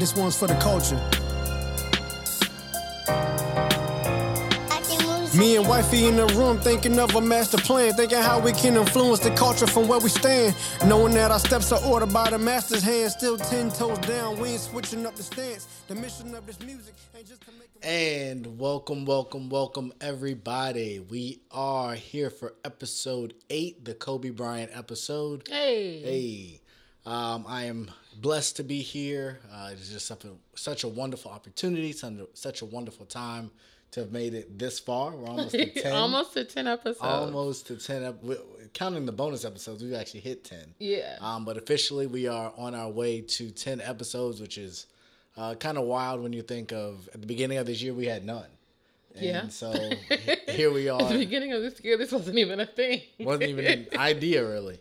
This one's for the culture. Me and wifey in the room thinking of a master plan, thinking how we can influence the culture from where we stand, knowing that our steps are ordered by the master's hand. Still 10 toes down, we ain't switching up the stance. The mission of this music ain't just to make... And welcome everybody. We are here for episode 8, the Kobe Bryant episode. Hey. I am blessed to be here. It's just such a wonderful opportunity, such a wonderful time to have made it this far. We're almost to 10. Counting the bonus episodes, we've actually hit 10. Yeah. But officially, we are on our way to 10 episodes, which is kind of wild when you think of at the beginning of this year, we had none. And yeah. So here we are. At the beginning of this year, this wasn't even a thing. Wasn't even an idea, really.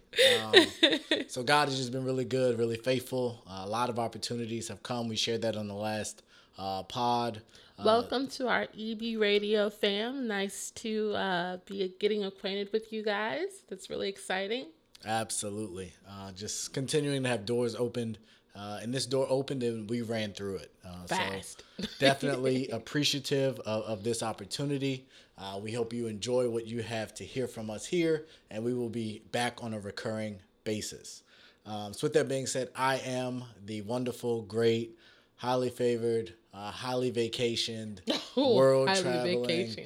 So God has just been really good, really faithful. A lot of opportunities have come. We shared that on the last pod. Welcome to our EB Radio fam. Nice to be getting acquainted with you guys. That's really exciting. Absolutely. Just continuing to have doors opened. And this door opened and we ran through it. Fast. So definitely appreciative of this opportunity. We hope you enjoy what you have to hear from us here. And we will be back on a recurring basis. So with that being said, I am the wonderful, great, highly favored, highly vacationed, world traveling,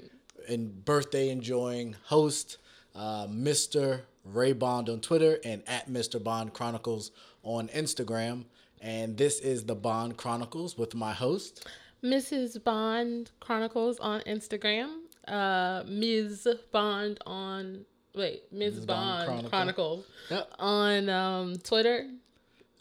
and birthday enjoying host, Mr. Ray Bond on Twitter and at Mr. Bond Chronicles on Instagram. And this is the Bond Chronicles with my host, Mrs. Bond Chronicles on Instagram, Ms. Bond Chronicles on Twitter.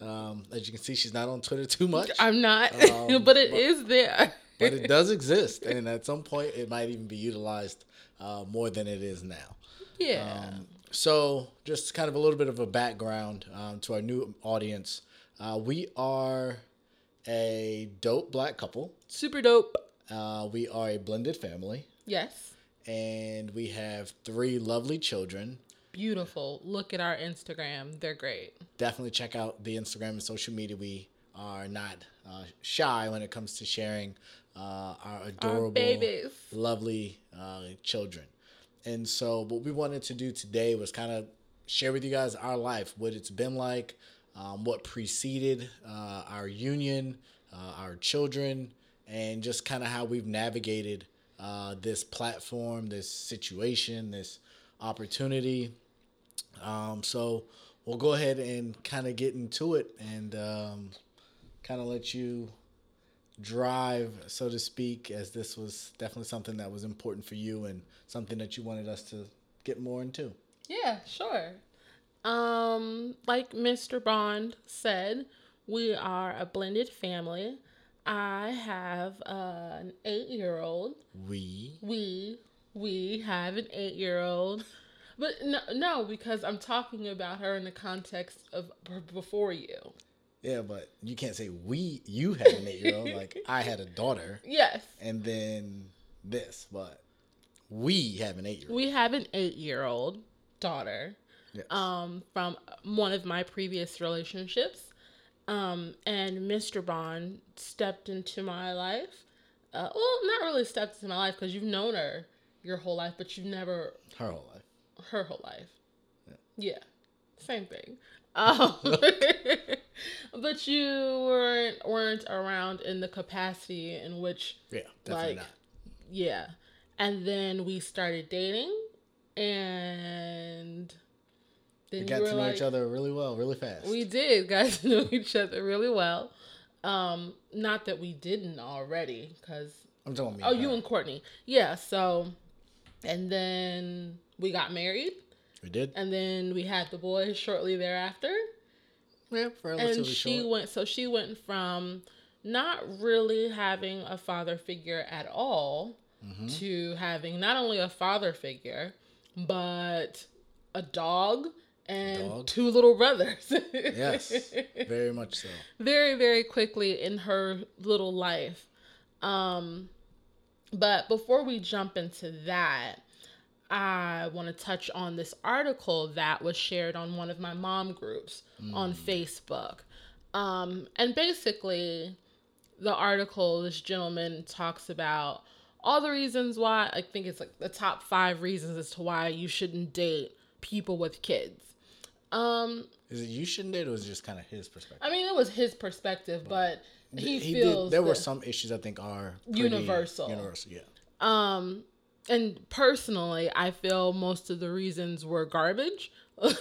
As you can see, she's not on Twitter too much. I'm not, but it is there. But it does exist, and at some point, it might even be utilized more than it is now. Yeah. So just kind of a little bit of a background to our new audience. We are a dope black couple. Super dope. We are a blended family. Yes. And we have 3 lovely children. Beautiful. Look at our Instagram. They're great. Definitely check out the Instagram and social media. We are not shy when it comes to sharing our adorable, lovely children. And so what we wanted to do today was kind of share with you guys our life, what it's been like, what preceded our union, our children, and just kind of how we've navigated this platform, this situation, this opportunity. So we'll go ahead and kind of get into it and kind of let you drive, so to speak, as this was definitely something that was important for you and something that you wanted us to get more into. Yeah, sure. Like Mr. Bond said, we are a blended family. I have an 8-year-old. We have an 8-year-old. But no, because I'm talking about her in the context of before you. Yeah, but you can't say you had an 8-year-old. Like, I had a daughter. Yes. And then this, but we have an 8-year-old. We have an 8-year-old daughter. Yes. From one of my previous relationships. And Mr. Bond stepped into my life. Well, not really stepped into my life because you've known her your whole life, but you've never... Her whole life. Yeah. Same thing. But you weren't around in the capacity in which... Yeah, definitely not. Yeah. And then we started dating, and... Then we got to know each other really well, really fast. We did. Got to know each other really well. Not that we didn't already, because... I'm talking about you and Courtney. Yeah, so... And then we got married. We did. And then we had the boy shortly thereafter. Yeah, relatively short. She went from not really having a father figure at all to having not only a father figure, but a dog and 2 little brothers. Yes, very much so. Very, very quickly in her little life. But before we jump into that, I want to touch on this article that was shared on one of my mom groups on Facebook. And basically, the article, this gentleman talks about all the reasons why, I think it's like the top 5 reasons as to why you shouldn't date people with kids. Is it you shouldn't date, or is it just kind of his perspective? I mean, it was his perspective, but he feels... There were some issues I think are... Universal, yeah. And personally, I feel most of the reasons were garbage. This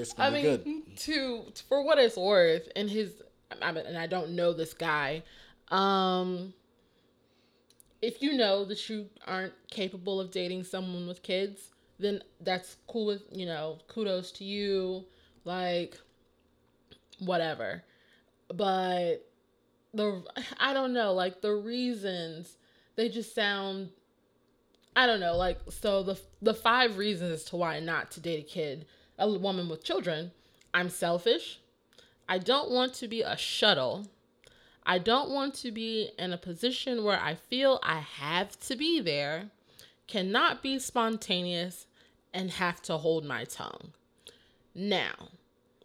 is good. For what it's worth, and I don't know this guy. If you know that you aren't capable of dating someone with kids, then that's cool with, kudos to you, like, whatever. But the reasons, they just sound, so the 5 reasons as to why not to date a woman with children: I'm selfish, I don't want to be a shuttle, I don't want to be in a position where I feel I have to be there, cannot be spontaneous, and have to hold my tongue. Now,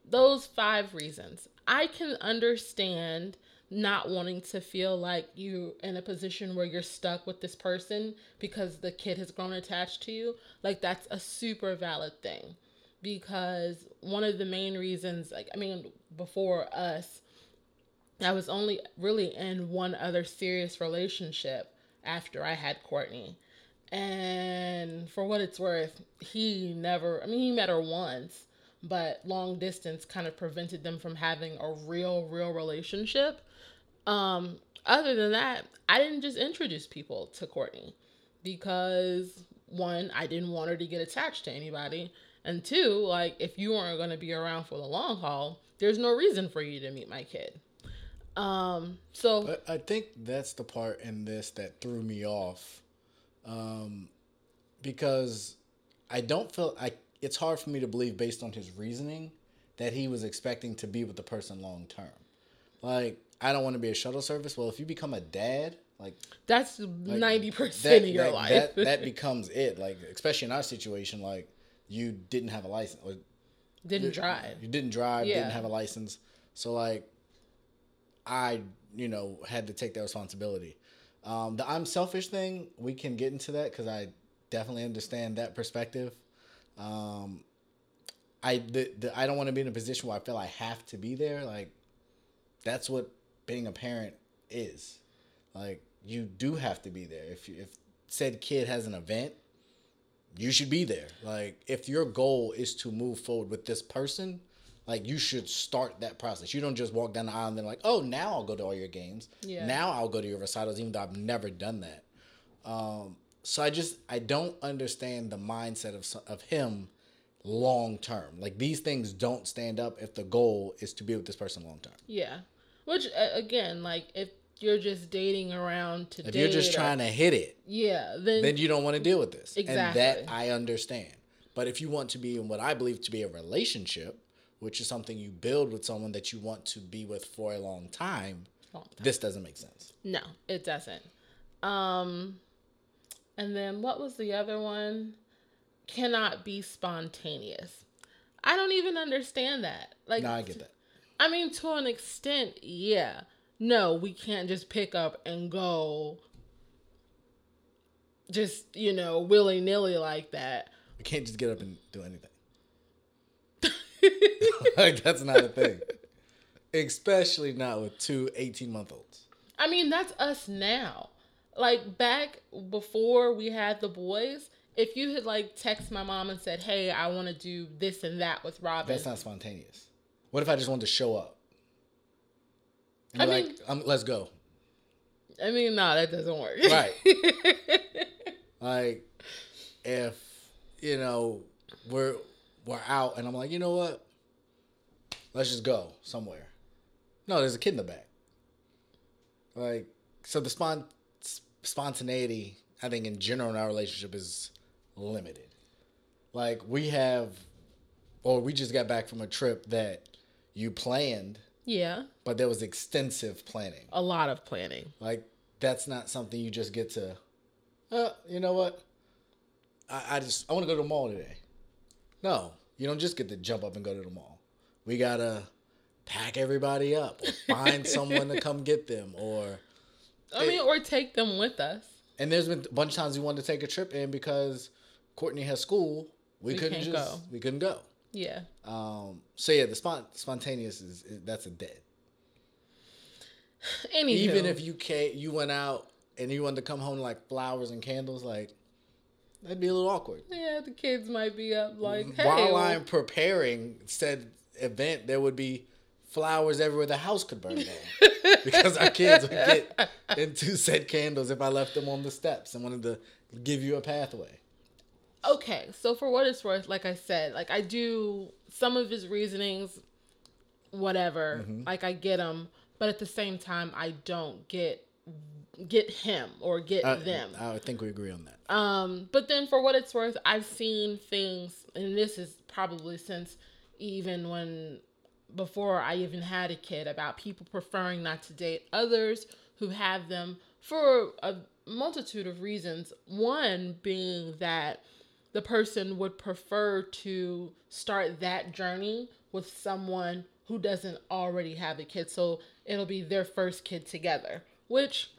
those 5 reasons. I can understand not wanting to feel like you're in a position where you're stuck with this person because the kid has grown attached to you. Like, that's a super valid thing, because one of the main reasons, before us, I was only really in one other serious relationship after I had Courtney. And for what it's worth, he met her once, but long distance kind of prevented them from having a real relationship. Other than that, I didn't just introduce people to Courtney because, 1, I didn't want her to get attached to anybody. And 2, if you aren't going to be around for the long haul, there's no reason for you to meet my kid. But I think that's the part in this that threw me off. Because I don't feel it's hard for me to believe, based on his reasoning, that he was expecting to be with the person long term. I don't want to be a shuttle service. Well, if you become a dad, that's 90% of your life. That becomes it. Especially in our situation, you didn't have a license, or didn't drive. You didn't drive, yeah. Didn't have a license. So I had to take that responsibility. The I'm selfish thing, we can get into that because I definitely understand that perspective. I don't want to be in a position where I feel I have to be there. That's what being a parent is. You do have to be there. If said kid has an event, you should be there. If your goal is to move forward with this person, you should start that process. You don't just walk down the aisle and then now I'll go to all your games. Yeah. Now I'll go to your recitals, even though I've never done that. So I don't understand the mindset of him long term. These things don't stand up if the goal is to be with this person long term. Yeah. Which, again, if you're just dating around to date. If you're just trying to hit it. Yeah. Then you don't want to deal with this. Exactly. And that I understand. But if you want to be in what I believe to be a relationship, which is something you build with someone that you want to be with for a long time. This doesn't make sense. No, it doesn't. And then what was the other one? Cannot be spontaneous. I don't even understand that. No, I get that. To an extent, yeah. No, we can't just pick up and go just, willy-nilly like that. We can't just get up and do anything. That's not a thing. Especially not with 2 18-month-olds. That's us now. Back before we had the boys, if you had, text my mom and said, hey, I want to do this and that with Robin. That's not spontaneous. What if I just wanted to show up? And let's go. No, that doesn't work. Right. If, we're out and I'm like, you know what? Let's just go somewhere. No, there's a kid in the back. So the spontaneity, I think, in general in our relationship is limited. We just got back from a trip that you planned. Yeah. But there was extensive planning. A lot of planning. That's not something you just get to, you know what? I want to go to the mall today. No, you don't just get to jump up and go to the mall. We gotta pack everybody up or find someone to come get them or take them with us. And there's been a bunch of times we wanted to take a trip in because Courtney has school. We couldn't go. Yeah. The spontaneous is that's a dead. Anywho. Even if you went out and you wanted to come home like flowers and candles, like that'd be a little awkward. Yeah, the kids might be up like, hey. While I'm preparing said event, there would be flowers everywhere. The house could burn down because our kids would get into said candles if I left them on the steps and wanted to give you a pathway. Okay, so for what it's worth, like I said, like I do some of his reasonings, whatever, mm-hmm. like I get them, but at the same time, I don't get him or get them. I think we agree on that. But then for what it's worth, I've seen things, and this is probably since even when before I even had a kid, about people preferring not to date others who have them for a multitude of reasons. One being that the person would prefer to start that journey with someone who doesn't already have a kid. So it'll be their first kid together, which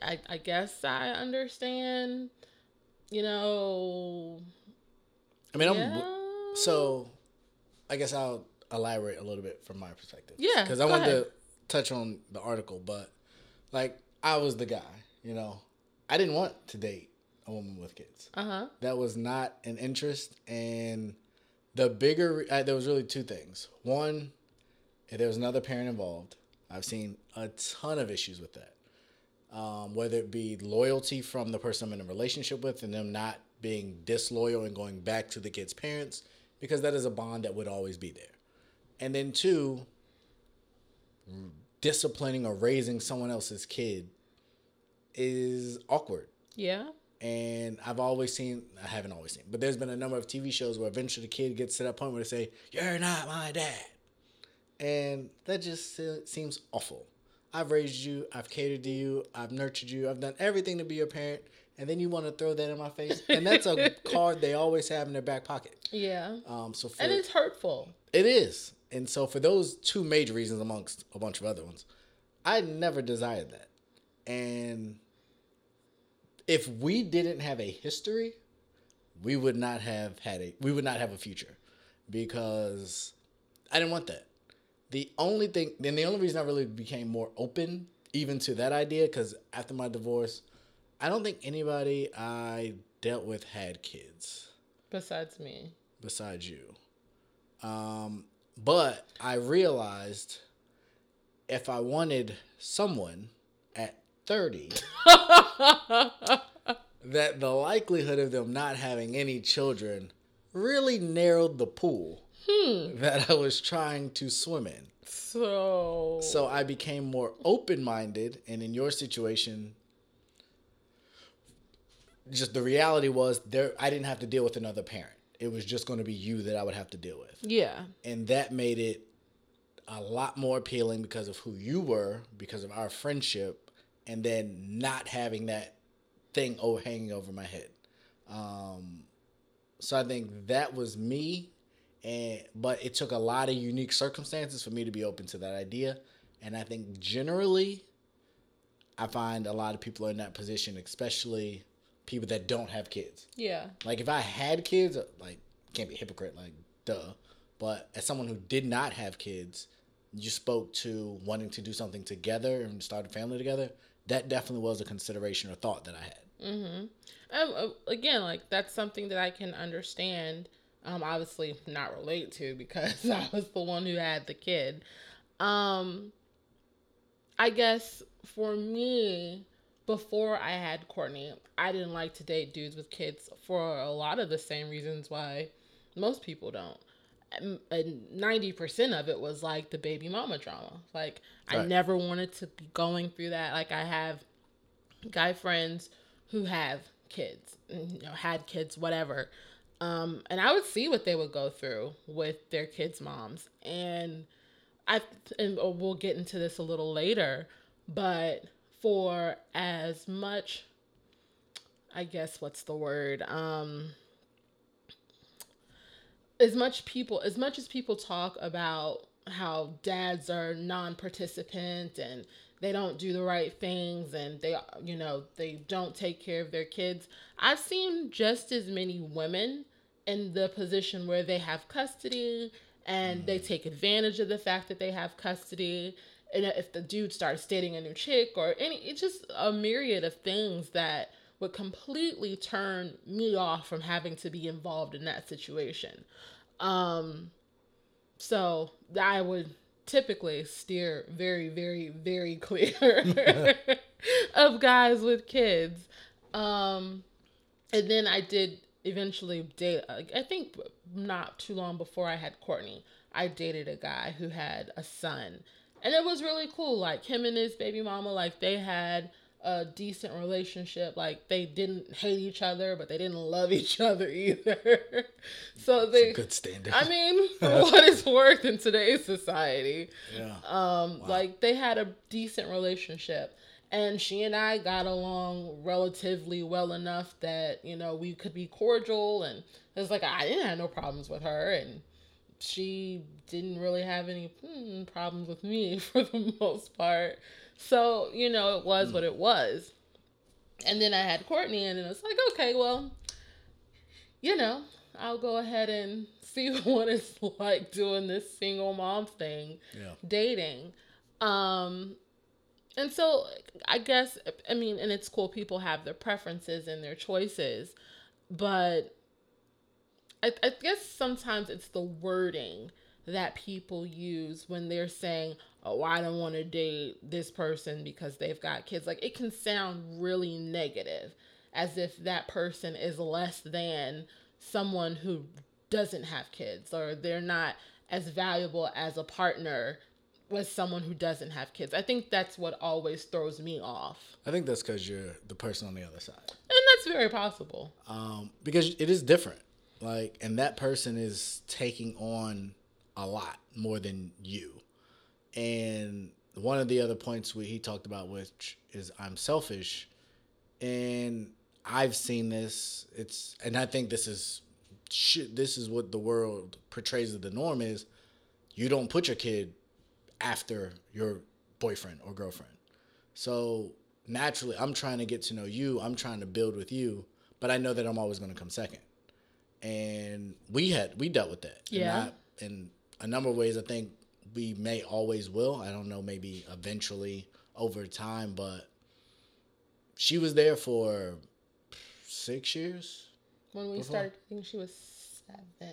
I guess I understand, you know. I mean, yeah. So I guess I'll elaborate a little bit from my perspective. Yeah. Because I wanted to touch on the article, but like I was the guy, you know, I didn't want to date a woman with kids. Uh-huh. That was not an interest. And there was really two things. One, there was another parent involved. I've seen a ton of issues with that. Whether it be loyalty from the person I'm in a relationship with and them not being disloyal and going back to the kid's parents, because that is a bond that would always be there. And then two, disciplining or raising someone else's kid is awkward. Yeah. And I haven't always seen, but there's been a number of TV shows where eventually the kid gets to that point where they say, "You're not my dad." And that just seems awful. I've raised you. I've catered to you. I've nurtured you. I've done everything to be your parent. And then you want to throw that in my face. And that's a card they always have in their back pocket. Yeah. And it's hurtful. It is. And so for those two major reasons amongst a bunch of other ones, I never desired that. And if we didn't have a history, we would not have a future, because I didn't want that. The only reason I really became more open even to that idea, because after my divorce, I don't think anybody I dealt with had kids. Besides me. Besides you. But I realized if I wanted someone at 30 that the likelihood of them not having any children really narrowed the pool that I was trying to swim in. So I became more open-minded, and in your situation, just the reality was I didn't have to deal with another parent. It was just going to be you that I would have to deal with. Yeah. And that made it a lot more appealing because of who you were, because of our friendship, and then not having that thing hanging over my head. So I think that was me, but it took a lot of unique circumstances for me to be open to that idea. And I think generally, I find a lot of people are in that position, especially people that don't have kids. Yeah. Like if I had kids, like can't be a hypocrite, like duh. But as someone who did not have kids, you spoke to wanting to do something together and start a family together. That definitely was a consideration or thought that I had. Mm-hmm. Again, like that's something that I can understand. Obviously not relate to, because I was the one who had the kid. I guess for me, before I had Courtney, I didn't like to date dudes with kids for a lot of the same reasons why most people don't. And 90% of it was like the baby mama drama. Like right. I never wanted to be going through that. Like I have guy friends who have kids, you know, had kids, whatever. And I would see what they would go through with their kids' moms. And we'll get into this a little later, but for as much, I guess, as much as people talk about how dads are non-participant and they don't do the right things and they, you know, they don't take care of their kids. I've seen just as many women in the position where they have custody and they take advantage of the fact that they have custody. And if the dude starts dating a new chick or any, it's just a myriad of things that would completely turn me off from having to be involved in that situation. So I would typically steer very, very, very clear of guys with kids. And then I did eventually date, I think not too long before I had Courtney, I dated a guy who had a son. And it was really cool. Like him and his baby mama, like they had a decent relationship. Like they didn't hate each other, but they didn't love each other either. So they, it's a good standard. I mean, for what it's worth in today's society, like they had a decent relationship and she and I got along relatively well enough that, you know, we could be cordial and it was like, I didn't have no problems with her. And she didn't really have any problems with me for the most part. So, you know, it was what it was. And then I had Courtney and it was like, okay, well, you know, I'll go ahead and see what it's like doing this single mom thing, dating. And so I guess, I mean, and it's cool. People have their preferences and their choices, but I guess sometimes it's the wording that people use when they're saying, oh, I don't want to date this person because they've got kids. Like it can sound really negative as if that person is less than someone who doesn't have kids or they're not as valuable as a partner with someone who doesn't have kids. I think that's what always throws me off. I think that's because you're the person on the other side. And that's very possible. Because it is different. Like, and that person is taking on a lot more than you. And one of the other points he talked about, which is I'm selfish. And I've seen this. And I think this is what the world portrays as the norm is. You don't put your kid after your boyfriend or girlfriend. So naturally, I'm trying to get to know you. I'm trying to build with you. But I know that I'm always going to come second. And we dealt with that. Yeah. In a number of ways, I think we may always will. I don't know, maybe eventually over time, but she was there for 6 years. When we started, I think she was 7.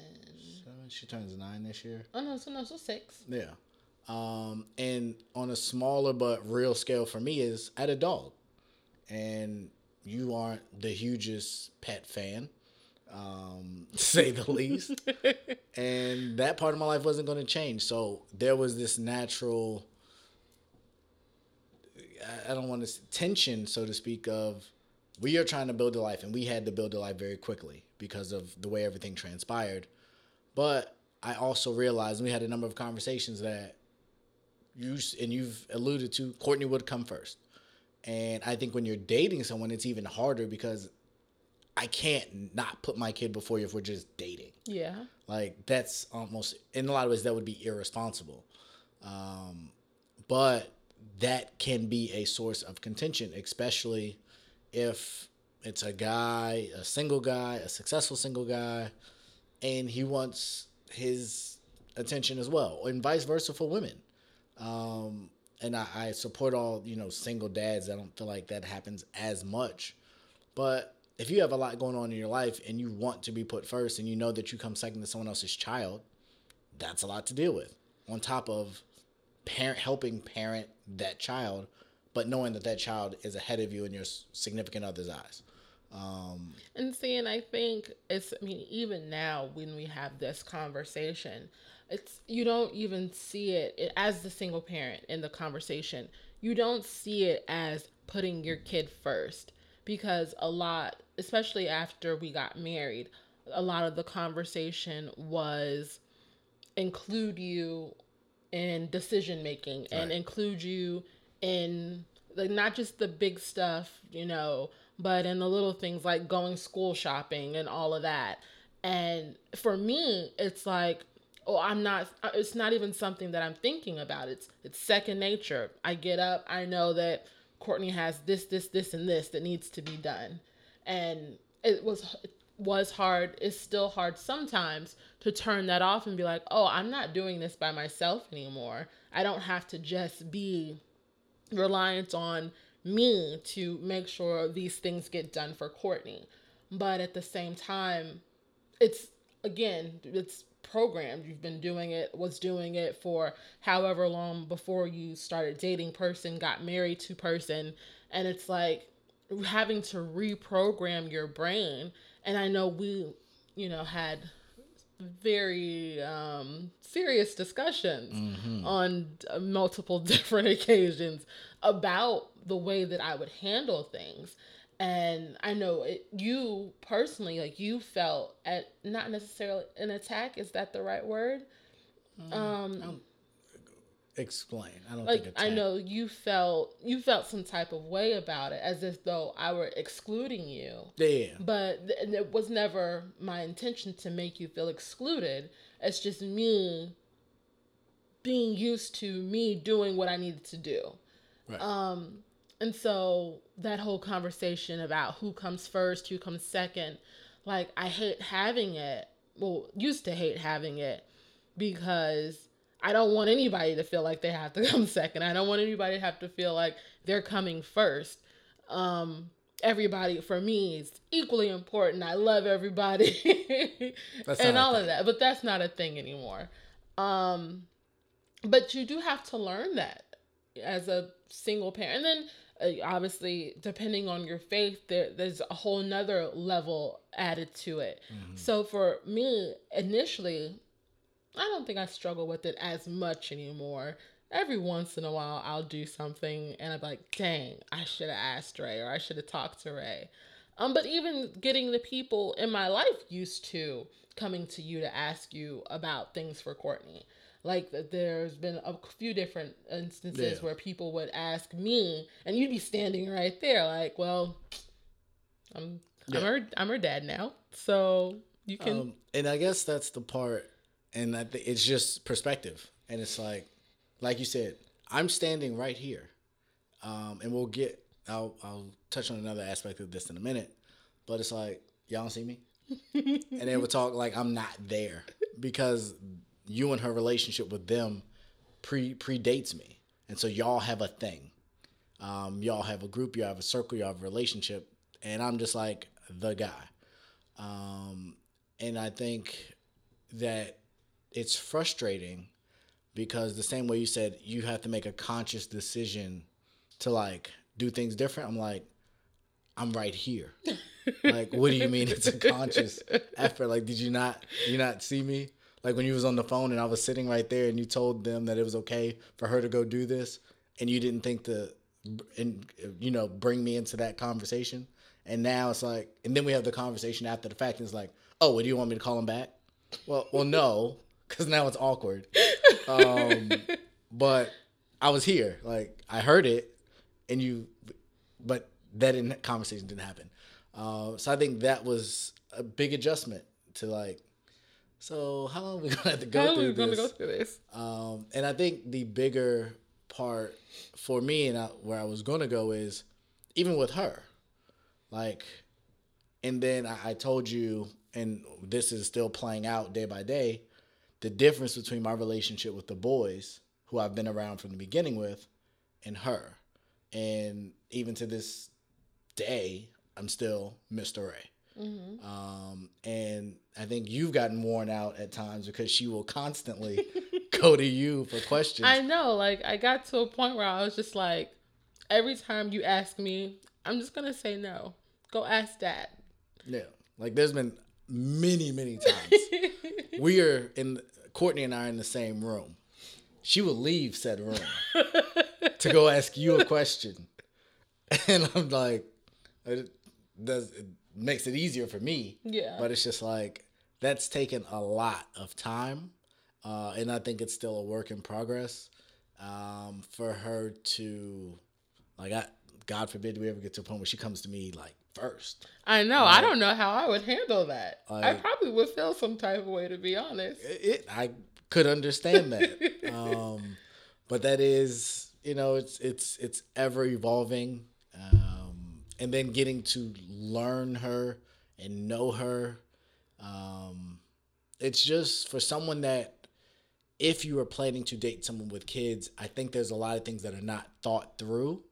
She turns 9 this year. Oh, no, so 6. Yeah. And on a smaller but real scale for me is I had a dog. And you aren't the hugest pet fan. Say the least. And that part of my life wasn't going to change. So there was this natural, I don't want to say, tension, so to speak, of we are trying to build a life and we had to build a life very quickly because of the way everything transpired. But I also realized, and we had a number of conversations that you've alluded to, Courtney would come first. And I think when you're dating someone, it's even harder because I can't not put my kid before you if we're just dating. Yeah. Like that's almost, in a lot of ways, that would be irresponsible. But that can be a source of contention, especially if it's a guy, a single guy, a successful single guy, and he wants his attention as well, and vice versa for women. And I support all, you know, single dads. I don't feel like that happens as much, but if you have a lot going on in your life and you want to be put first and you know that you come second to someone else's child, that's a lot to deal with. On top of helping parent that child, but knowing that that child is ahead of you in your significant other's eyes. And I think it's, I mean, even now when we have this conversation, it's, you don't even see it as the single parent in the conversation. You don't see it as putting your kid first. Because a lot, especially after we got married, a lot of the conversation was include you in decision making and include you in like not just the big stuff, you know, but in the little things like going school shopping and all of that. And for me, it's like oh, I'm not, it's not even something that I'm thinking about. It's second nature. I get up, I know that Courtney has this, and this that needs to be done. And it was hard. It's still hard sometimes to turn that off and be like, oh, I'm not doing this by myself anymore. I don't have to just be reliant on me to make sure these things get done for Courtney. But at the same time, it's programmed. You've been doing it for however long before you started dating person, got married to person. And it's like having to reprogram your brain. And I know we, had very serious discussions mm-hmm. on multiple different occasions about the way that I would handle things. And I know you personally, like, you felt at not necessarily an attack. Is that the right word? Explain. I don't think attack. I know you felt some type of way about it, as if though I were excluding you. Yeah. But it was never my intention to make you feel excluded. It's just me being used to me doing what I needed to do. Right. And so that whole conversation about who comes first, who comes second, like, I hate having it. Well, used to hate having it because I don't want anybody to feel like they have to come second. I don't want anybody to have to feel like they're coming first. Everybody for me is equally important. I love everybody and all of that, but that's not a thing anymore. But you do have to learn that as a single parent. And then, obviously, depending on your faith, there's a whole nother level added to it. Mm-hmm. So for me, initially, I don't think I struggle with it as much anymore. Every once in a while, I'll do something and I'm like, dang, I should have asked Ray, or I should have talked to Ray. But even getting the people in my life used to coming to you to ask you about things for Courtney. Like, there's been a few different instances where people would ask me, and you'd be standing right there, like, well, I'm her dad now, so you can. And I guess that's the part, and I think it's just perspective, and it's like you said, I'm standing right here, and we'll get. I'll touch on another aspect of this in a minute, but it's like, y'all don't see me, and they would talk like I'm not there because you and her relationship with them predates me. And so y'all have a thing. Y'all have a group, y'all have a circle, y'all have a relationship. And I'm just like the guy. And I think that it's frustrating because the same way you said you have to make a conscious decision to, like, do things different. I'm like, I'm right here. Like, what do you mean it's a conscious effort? Like, did you not see me? Like, when you was on the phone and I was sitting right there and you told them that it was okay for her to go do this and you didn't think to, bring me into that conversation. And now it's like, and then we have the conversation after the fact and it's like, oh, well, do you want me to call him back? Well, no, because now it's awkward. But I was here. Like, I heard it and but that conversation didn't happen. So I think that was a big adjustment to, like, so how long are we going to have to go through this? And I think the bigger part for me and where I was going to go is even with her. Like, and then I told you, and this is still playing out day by day, the difference between my relationship with the boys, who I've been around from the beginning with, and her. And even to this day, I'm still Mr. Ray. Mm-hmm. And I think you've gotten worn out at times because she will constantly go to you for questions. I know, like, I got to a point where I was just like, every time you ask me, I'm just going to say no. Go ask Dad. Yeah. Like, there's been many, many times. Courtney and I are in the same room. She will leave said room to go ask you a question. And I'm like, makes it easier for me. Yeah. But it's just like, that's taken a lot of time. And I think it's still a work in progress for her to, like, God forbid we ever get to a point where she comes to me, like, first. I know. I don't know how I would handle that. I probably would feel some type of way, to be honest. It, I could understand that. But that is, you know, it's ever evolving. And then getting to learn her and know her. It's just for someone that, if you are planning to date someone with kids, I think there's a lot of things that are not thought through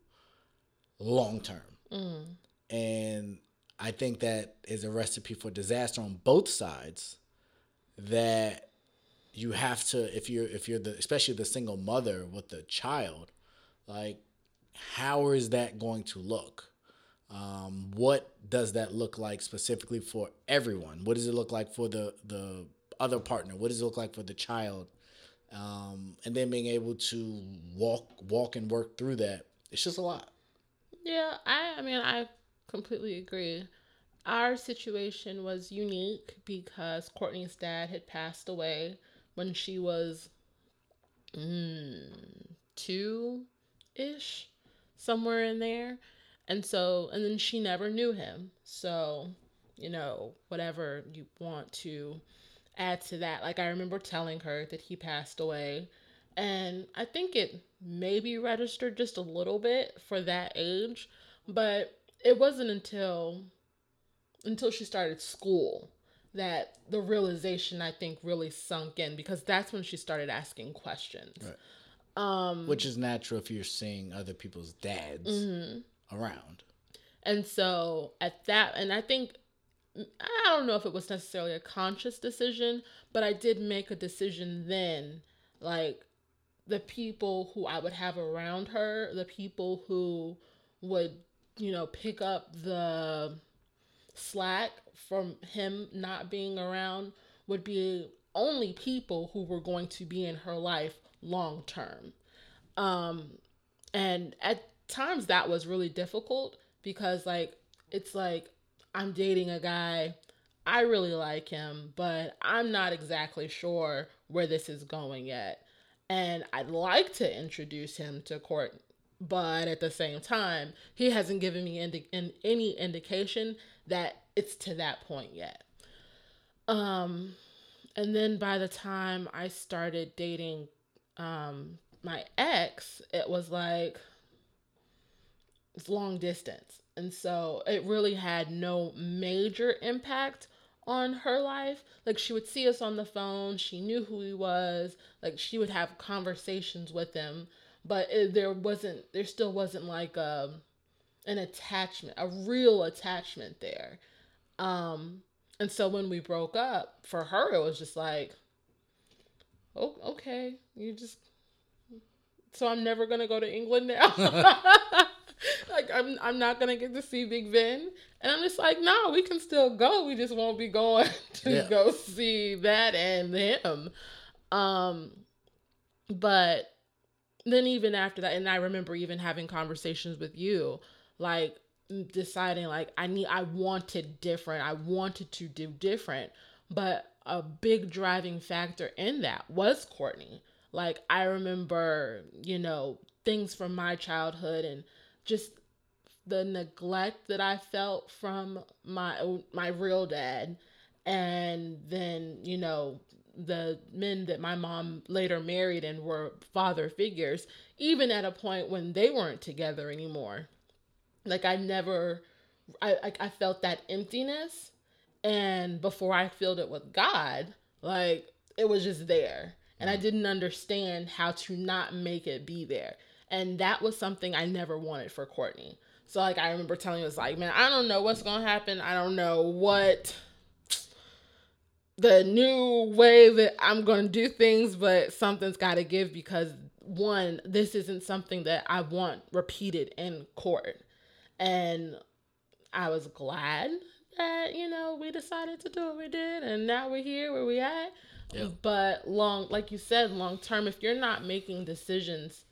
long term. Mm. And I think that is a recipe for disaster on both sides, that you have to, if you're the, especially the single mother with the child, like, how is that going to look? What does that look like specifically for everyone? What does it look like for the other partner? What does it look like for the child? And then being able to walk and work through that. It's just a lot. Yeah, I mean, I completely agree. Our situation was unique because Courtney's dad had passed away when she was two-ish, somewhere in there. And then she never knew him. So, you know, whatever you want to add to that. Like, I remember telling her that he passed away. And I think it maybe registered just a little bit for that age, but it wasn't until she started school that the realization, I think, really sunk in, because that's when she started asking questions. Right. Which is natural if you're seeing other people's dads around. And so at that, and I think, I don't know if it was necessarily a conscious decision, but I did make a decision then, like, the people who I would have around her, the people who would, you know, pick up the slack from him not being around, would be only people who were going to be in her life long term. And at times that was really difficult, because like, it's like, I'm dating a guy, I really like him, but I'm not exactly sure where this is going yet. And I'd like to introduce him to Courtney, but at the same time, he hasn't given me any indication that it's to that point yet. And then by the time I started dating my ex, it was like, it's long distance. And so it really had no major impact on her life. Like, she would see us on the phone. She knew who he was. Like, she would have conversations with him, but there still wasn't like an attachment, a real attachment there. And so when we broke up, for her, it was just like, oh, okay. So I'm never going to go to England now. Like, I'm not going to get to see Big Ben. And I'm just like, no, we can still go. We just won't be going to go see that and him. But then even after that, and I remember even having conversations with you, like, deciding, like, I wanted to do different. But a big driving factor in that was Courtney. Like, I remember, you know, things from my childhood and just the neglect that I felt from my real dad. And then, you know, the men that my mom later married and were father figures, even at a point when they weren't together anymore. Like, I felt that emptiness, and before I filled it with God, like, it was just there. And I didn't understand how to not make it be there. And that was something I never wanted for Courtney. So, like, I remember telling her, it's like, man, I don't know what's going to happen. I don't know what the new way that I'm going to do things, but something's got to give, because, one, this isn't something that I want repeated in court. And I was glad that, you know, we decided to do what we did, and now we're here where we at. Yeah. But like you said, long term, if you're not making decisions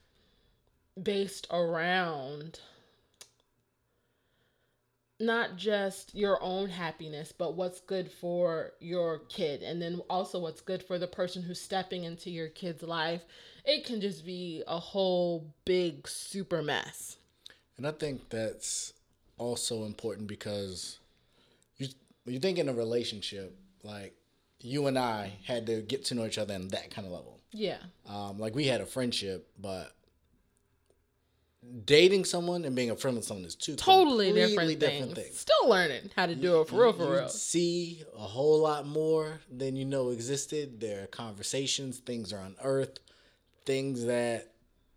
based around not just your own happiness, but what's good for your kid, and then also what's good for the person who's stepping into your kid's life, it can just be a whole big super mess. And I think that's also important, because you think in a relationship, like, you and I had to get to know each other on that kind of level. Yeah. Like, we had a friendship, but dating someone and being a friend with someone is two totally different things. Still learning how to do it for real. See a whole lot more than you know existed. There are conversations, things are unearthed, things that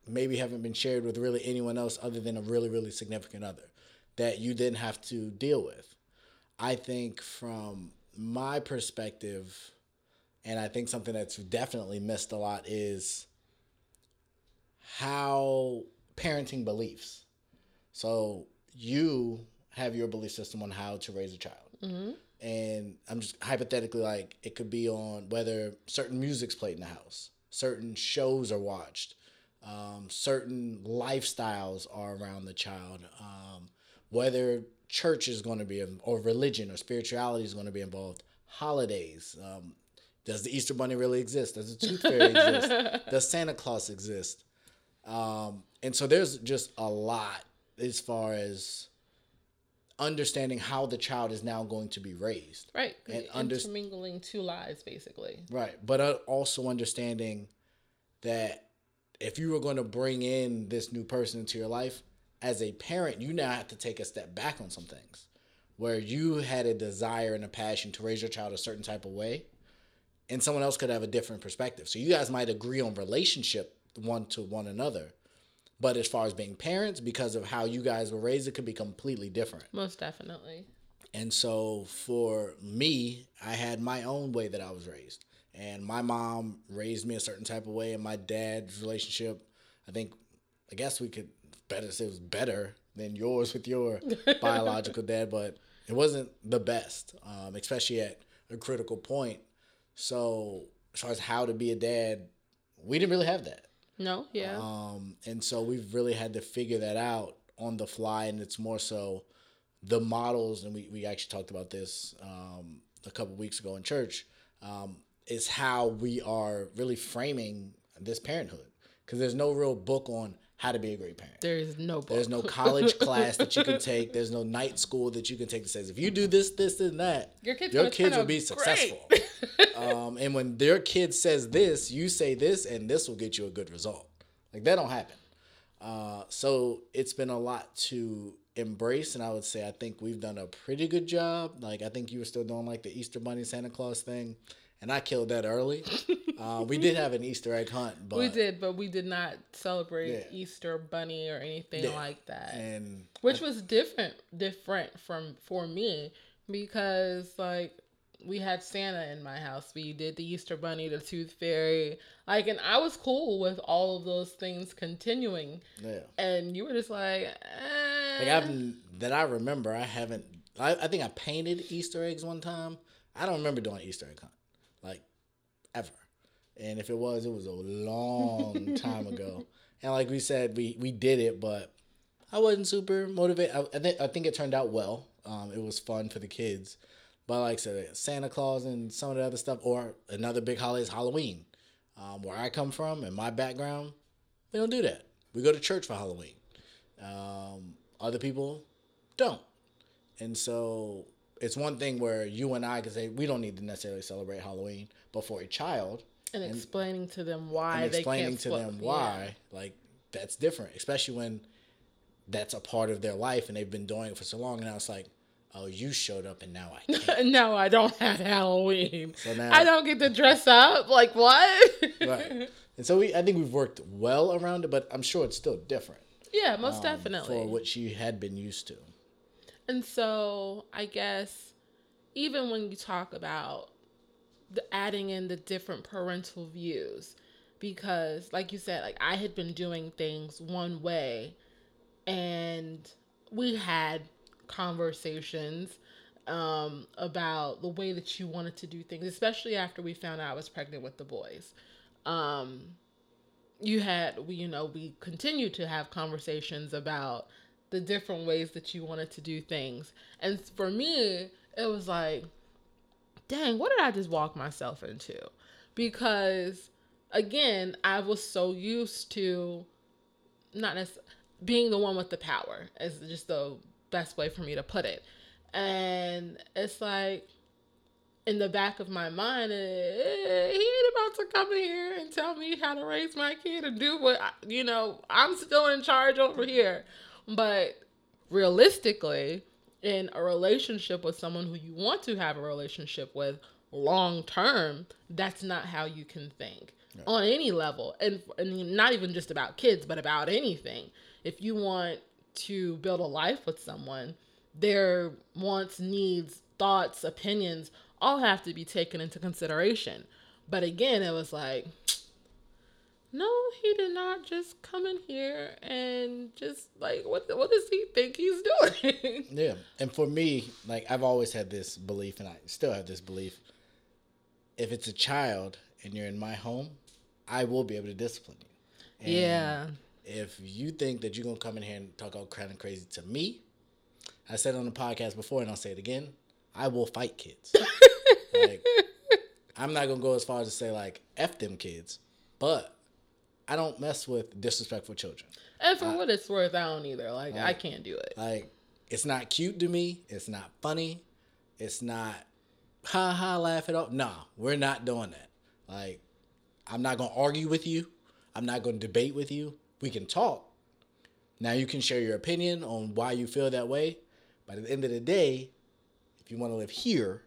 maybe haven't been shared with really anyone else other than a really, really significant other that you then have to deal with. I think from my perspective, and I think something that's definitely missed a lot is how parenting beliefs. So you have your belief system on how to raise a child. Mm-hmm. And I'm just hypothetically, like, it could be on whether certain music's played in the house, certain shows are watched, certain lifestyles are around the child, whether church is going to be, or religion or spirituality is going to be involved, holidays, does the Easter Bunny really exist? Does the Tooth Fairy exist? Does Santa Claus exist? And so there's just a lot as far as understanding how the child is now going to be raised. Right. And intermingling two lives, basically. Right. But also understanding that if you were going to bring in this new person into your life, as a parent, you now have to take a step back on some things where you had a desire and a passion to raise your child a certain type of way. And someone else could have a different perspective. So you guys might agree on relationship one to one another. But as far as being parents, because of how you guys were raised, it could be completely different. Most definitely. And so for me, I had my own way that I was raised. And my mom raised me a certain type of way. And my dad's relationship, I guess we could better say it was better than yours with your biological dad. But it wasn't the best, especially at a critical point. So as far as how to be a dad, we didn't really have that. No, yeah. And so we've really had to figure that out on the fly, and it's more so the models, and we actually talked about this a couple weeks ago in church, is how we are really framing this parenthood. Because there's no real book on how to be a great parent. There is no book. There's no college class that you can take. There's no night school that you can take that says, if you do this, this, and that, your kids will be successful. And when their kid says this, you say this, and this will get you a good result. Like, that don't happen. So it's been a lot to embrace. And I would say, I think we've done a pretty good job. Like, I think you were still doing like the Easter Bunny, Santa Claus thing. And I killed that early. We did have an Easter egg hunt. But we did not celebrate Easter Bunny or anything like that. And which was different for me because, like, we had Santa in my house. We did the Easter Bunny, the Tooth Fairy. Like, and I was cool with all of those things continuing. Yeah. And you were just like, eh. Like, I think I painted Easter eggs one time. I don't remember doing Easter egg hunt. Like, ever. And if it was a long time ago. And like we said, we did it, but I wasn't super motivated. I think it turned out well. It was fun for the kids. But like I said, Santa Claus and some of the other stuff, or another big holiday is Halloween. Where I come from and my background, they don't do that. We go to church for Halloween. Other people don't. And so it's one thing where you and I can say we don't need to necessarily celebrate Halloween, but for a child and explaining to them why like that's different, especially when that's a part of their life and they've been doing it for so long. And I was like, oh, you showed up and now I can't. No, I don't have Halloween. So now I don't get to dress up. Like, what? Right. And so I think we've worked well around it, but I'm sure it's still different. Yeah, most definitely. For what she had been used to. And so I guess even when you talk about adding in the different parental views, because like you said, like I had been doing things one way and we had conversations about the way that you wanted to do things, especially after we found out I was pregnant with the boys. We continued to have conversations about the different ways that you wanted to do things. And for me, it was like, dang, what did I just walk myself into? Because again, I was so used to not necessarily being the one with the power is just the best way for me to put it. And it's like, in the back of my mind, he ain't about to come in here and tell me how to raise my kid and do what, you know, I'm still in charge over here. But realistically, in a relationship with someone who you want to have a relationship with long term, that's not how you can think. No. On any level, and not even just about kids, but about anything. If you want to build a life with someone, their wants, needs, thoughts, opinions, all have to be taken into consideration. But again, it was like, no, he did not just come in here and just like, what does he think he's doing? Yeah. And for me, like, I've always had this belief, and I still have this belief, if it's a child and you're in my home, I will be able to discipline you. And yeah. If you think that you're going to come in here and talk all kind of crazy to me, I said on the podcast before, and I'll say it again, I will fight kids. Like, I'm not going to go as far as to say, like, F them kids, but I don't mess with disrespectful children. And for what it's worth, I don't either. Like, I can't do it. Like, it's not cute to me. It's not funny. It's not ha-ha laugh at all. Nah, we're not doing that. Like, I'm not going to argue with you. I'm not going to debate with you. We can talk. Now you can share your opinion on why you feel that way. But at the end of the day, if you want to live here,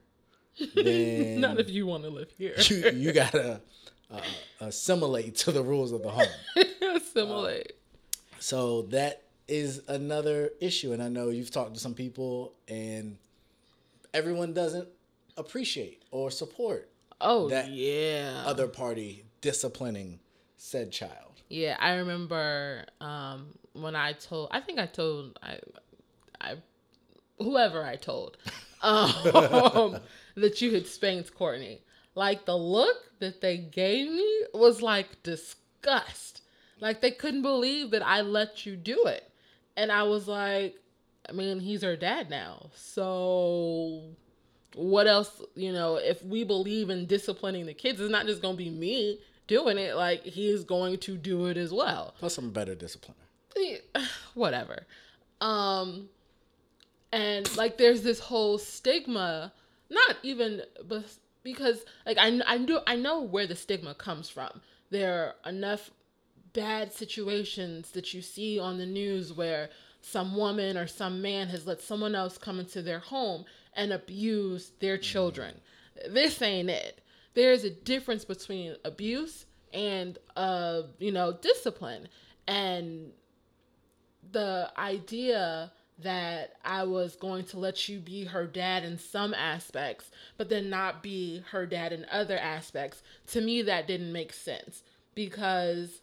then not if you want to live here. You got to assimilate to the rules of the home. Assimilate. So that is another issue. And I know you've talked to some people, and everyone doesn't appreciate or support other party disciplining said child. Yeah, I remember when I told whoever that you had spanked Courtney. Like, the look that they gave me was like disgust. Like, they couldn't believe that I let you do it. And I was like, I mean, he's her dad now. So what else, you know, if we believe in disciplining the kids, it's not just going to be me doing it. Like, he's going to do it as well. Plus, I'm a better discipliner. Whatever. And like, there's this whole stigma, not even because like, I know where the stigma comes from. There are enough bad situations that you see on the news where some woman or some man has let someone else come into their home and abuse their children. Mm. This ain't it. There's a difference between abuse and, discipline. And the idea that I was going to let you be her dad in some aspects, but then not be her dad in other aspects, to me, that didn't make sense, because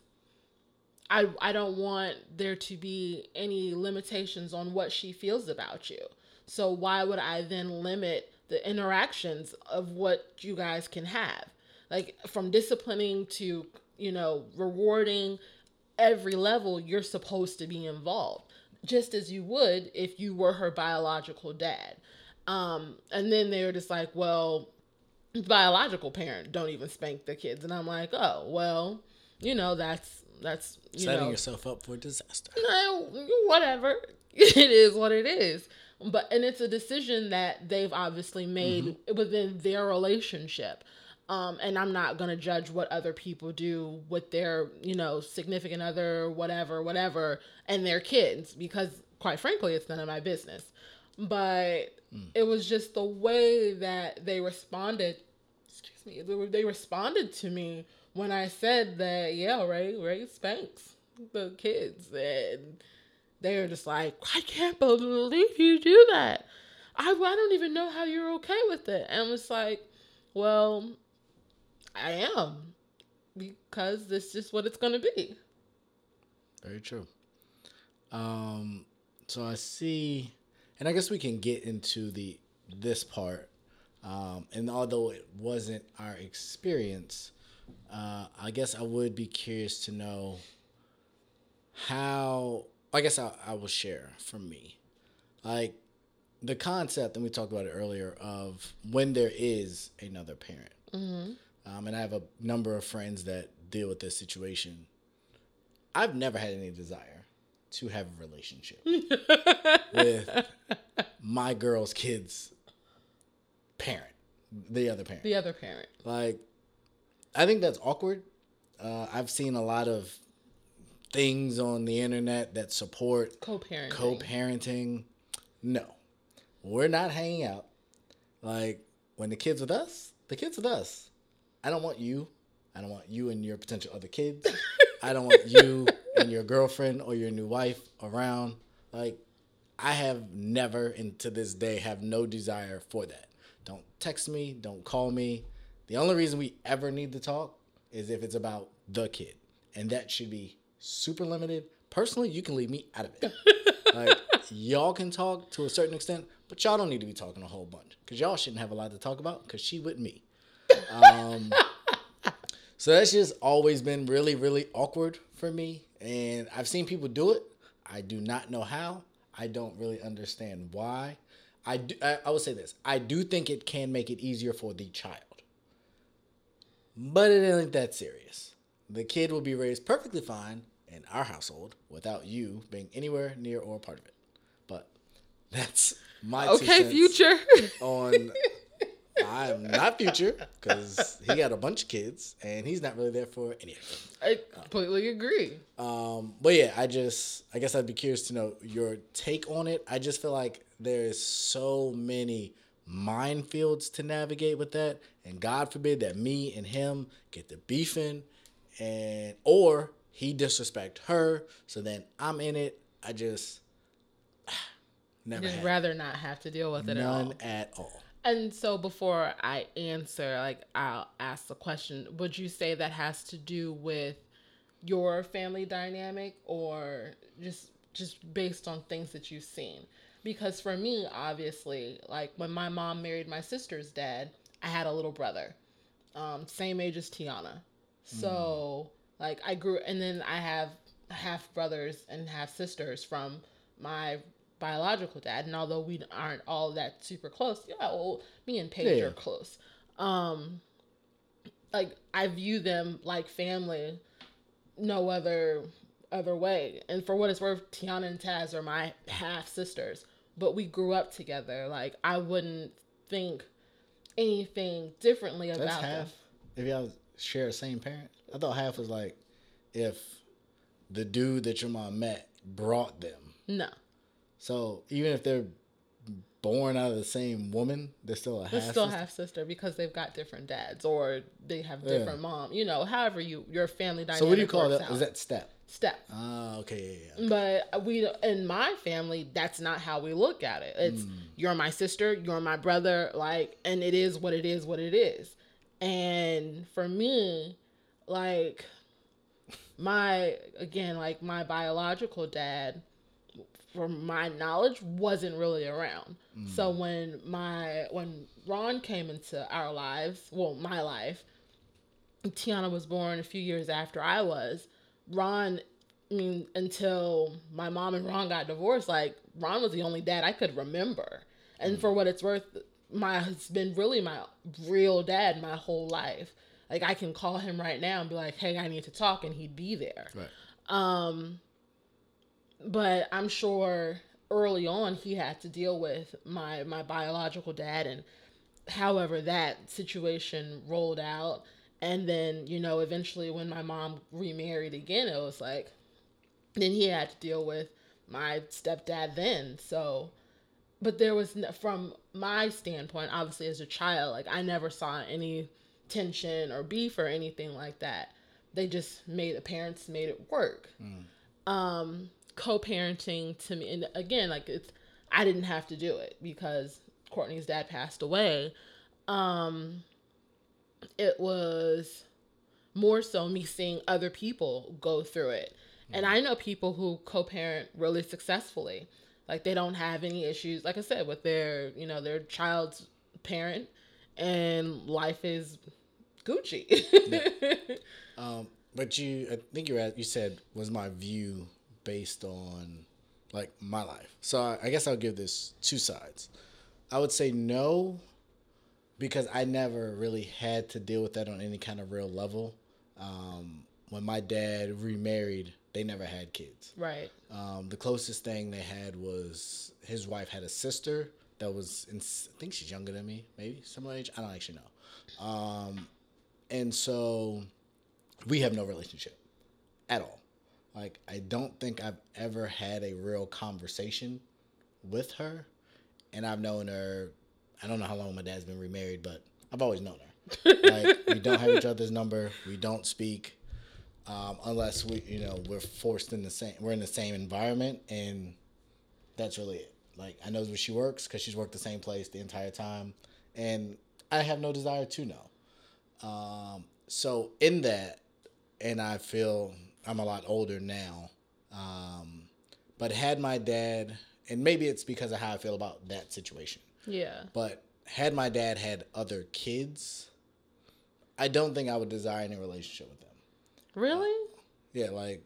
I don't want there to be any limitations on what she feels about you. So why would I then limit the interactions of what you guys can have? Like, from disciplining to, rewarding, every level, you're supposed to be involved, just as you would if you were her biological dad. And then they were just like, well, biological parent, don't even spank the kids. And I'm like, oh, well, that's setting yourself up for disaster. No, whatever. It is what it is. And it's a decision that they've obviously made within their relationship. And I'm not going to judge what other people do with their, significant other, whatever, and their kids, because quite frankly, it's none of my business. But it was just the way that they responded. Excuse me. They responded to me when I said that, yeah, Ray spanks the kids. And they were just like, I can't believe you do that. I don't even know how you're okay with it. And I was like, well, I am, because this is what it's going to be. Very true. So I see, and I guess we can get into this part. And although it wasn't our experience, I guess I would be curious to know how. I guess I will share from me. Like, the concept, and we talked about it earlier, of when there is another parent. Mm-hmm. And I have a number of friends that deal with this situation. I've never had any desire to have a relationship with my girl's kid's parent. The other parent. The other parent. Like, I think that's awkward. I've seen a lot of things on the internet that support co-parenting. No, we're not hanging out. Like, when the kid's with us, the kid's with us. I don't want you. I don't want you and your potential other kids. I don't want you and your girlfriend or your new wife around. Like, I have never, and to this day, have no desire for that. Don't text me. Don't call me. The only reason we ever need to talk is if it's about the kid. And that should be super limited. Personally, you can leave me out of it. Like, y'all can talk to a certain extent, but y'all don't need to be talking a whole bunch. Because y'all shouldn't have a lot to talk about because she with me. So that's just always been really, really awkward for me. And I've seen people do it. I do not know how. I don't really understand why. I would say this. I do think it can make it easier for the child. But it isn't that serious. The kid will be raised perfectly fine in our household without you being anywhere near or a part of it. But that's my future on. I'm not future because he got a bunch of kids and he's not really there for any of them. I completely agree. But yeah, I guess I'd be curious to know your take on it. I just feel like there is so many minefields to navigate with that. And God forbid that me and him get the beefing and, or he disrespect her. So then I'm in it. I just never You'd rather not have to deal with it at all. None at all. And so before I answer, like, I'll ask the question, would you say that has to do with your family dynamic or just based on things that you've seen? Because for me, obviously, like, when my mom married my sister's dad, I had a little brother, same age as Tiana. So, like, I grew, and then I have half brothers and half sisters from my biological dad, and although we aren't all that super close, me and Paige are close. Like, I view them like family, no other way. And for what it's worth, Tiana and Taz are my half sisters, but we grew up together. Like, I wouldn't think anything differently about them. If y'all share the same parent, I thought half was like if the dude that your mom met brought them. No. So even if they're born out of the same woman, they're still a half-sister? They're still half-sister because they've got different dads or they have different mom. You know, however your family dynamic. So what do you call that? Is that step? Step. Ah, okay. Yeah, okay. But in my family, that's not how we look at it. It's you're my sister, you're my brother, like, and it is what it is what it is. And for me, like, my biological dad, from my knowledge, wasn't really around. So when Ron came into our lives, well, my life, Tiana was born a few years after I was. Until my mom and Ron got divorced, like, Ron was the only dad I could remember. And for what it's worth, has been really my real dad my whole life. Like, I can call him right now and be like, hey, I need to talk, and he'd be there. Right. But I'm sure early on he had to deal with my biological dad and however that situation rolled out. And then, you know, eventually when my mom remarried again, it was like, then he had to deal with my stepdad then. So, but there was, from my standpoint, obviously as a child, like, I never saw any tension or beef or anything like that. They just the parents made it work. Co-parenting to me, and again, like, I didn't have to do it because Courtney's dad passed away. It was more so me seeing other people go through it. And I know people who co-parent really successfully. Like, they don't have any issues, like I said, with their child's parent, and life is Gucci. But you said was my view based on, like, my life. So I guess I'll give this two sides. I would say no, because I never really had to deal with that on any kind of real level. When my dad remarried, they never had kids. Right. The closest thing they had was his wife had a sister that was, I think she's younger than me, maybe similar age. I don't actually know. And so we have no relationship at all. Like, I don't think I've ever had a real conversation with her. And I've known her, I don't know how long my dad's been remarried, but I've always known her. Like, we don't have each other's number. We don't speak unless we, you know, we're forced in the same, we're in the same environment. And that's really it. Like, I know where she works because she's worked the same place the entire time. And I have no desire to know. So in that, and I feel I'm a lot older now, but had my dad, and maybe it's because of how I feel about that situation. Yeah. But had my dad had other kids, I don't think I would desire any relationship with them. Really? Yeah, like,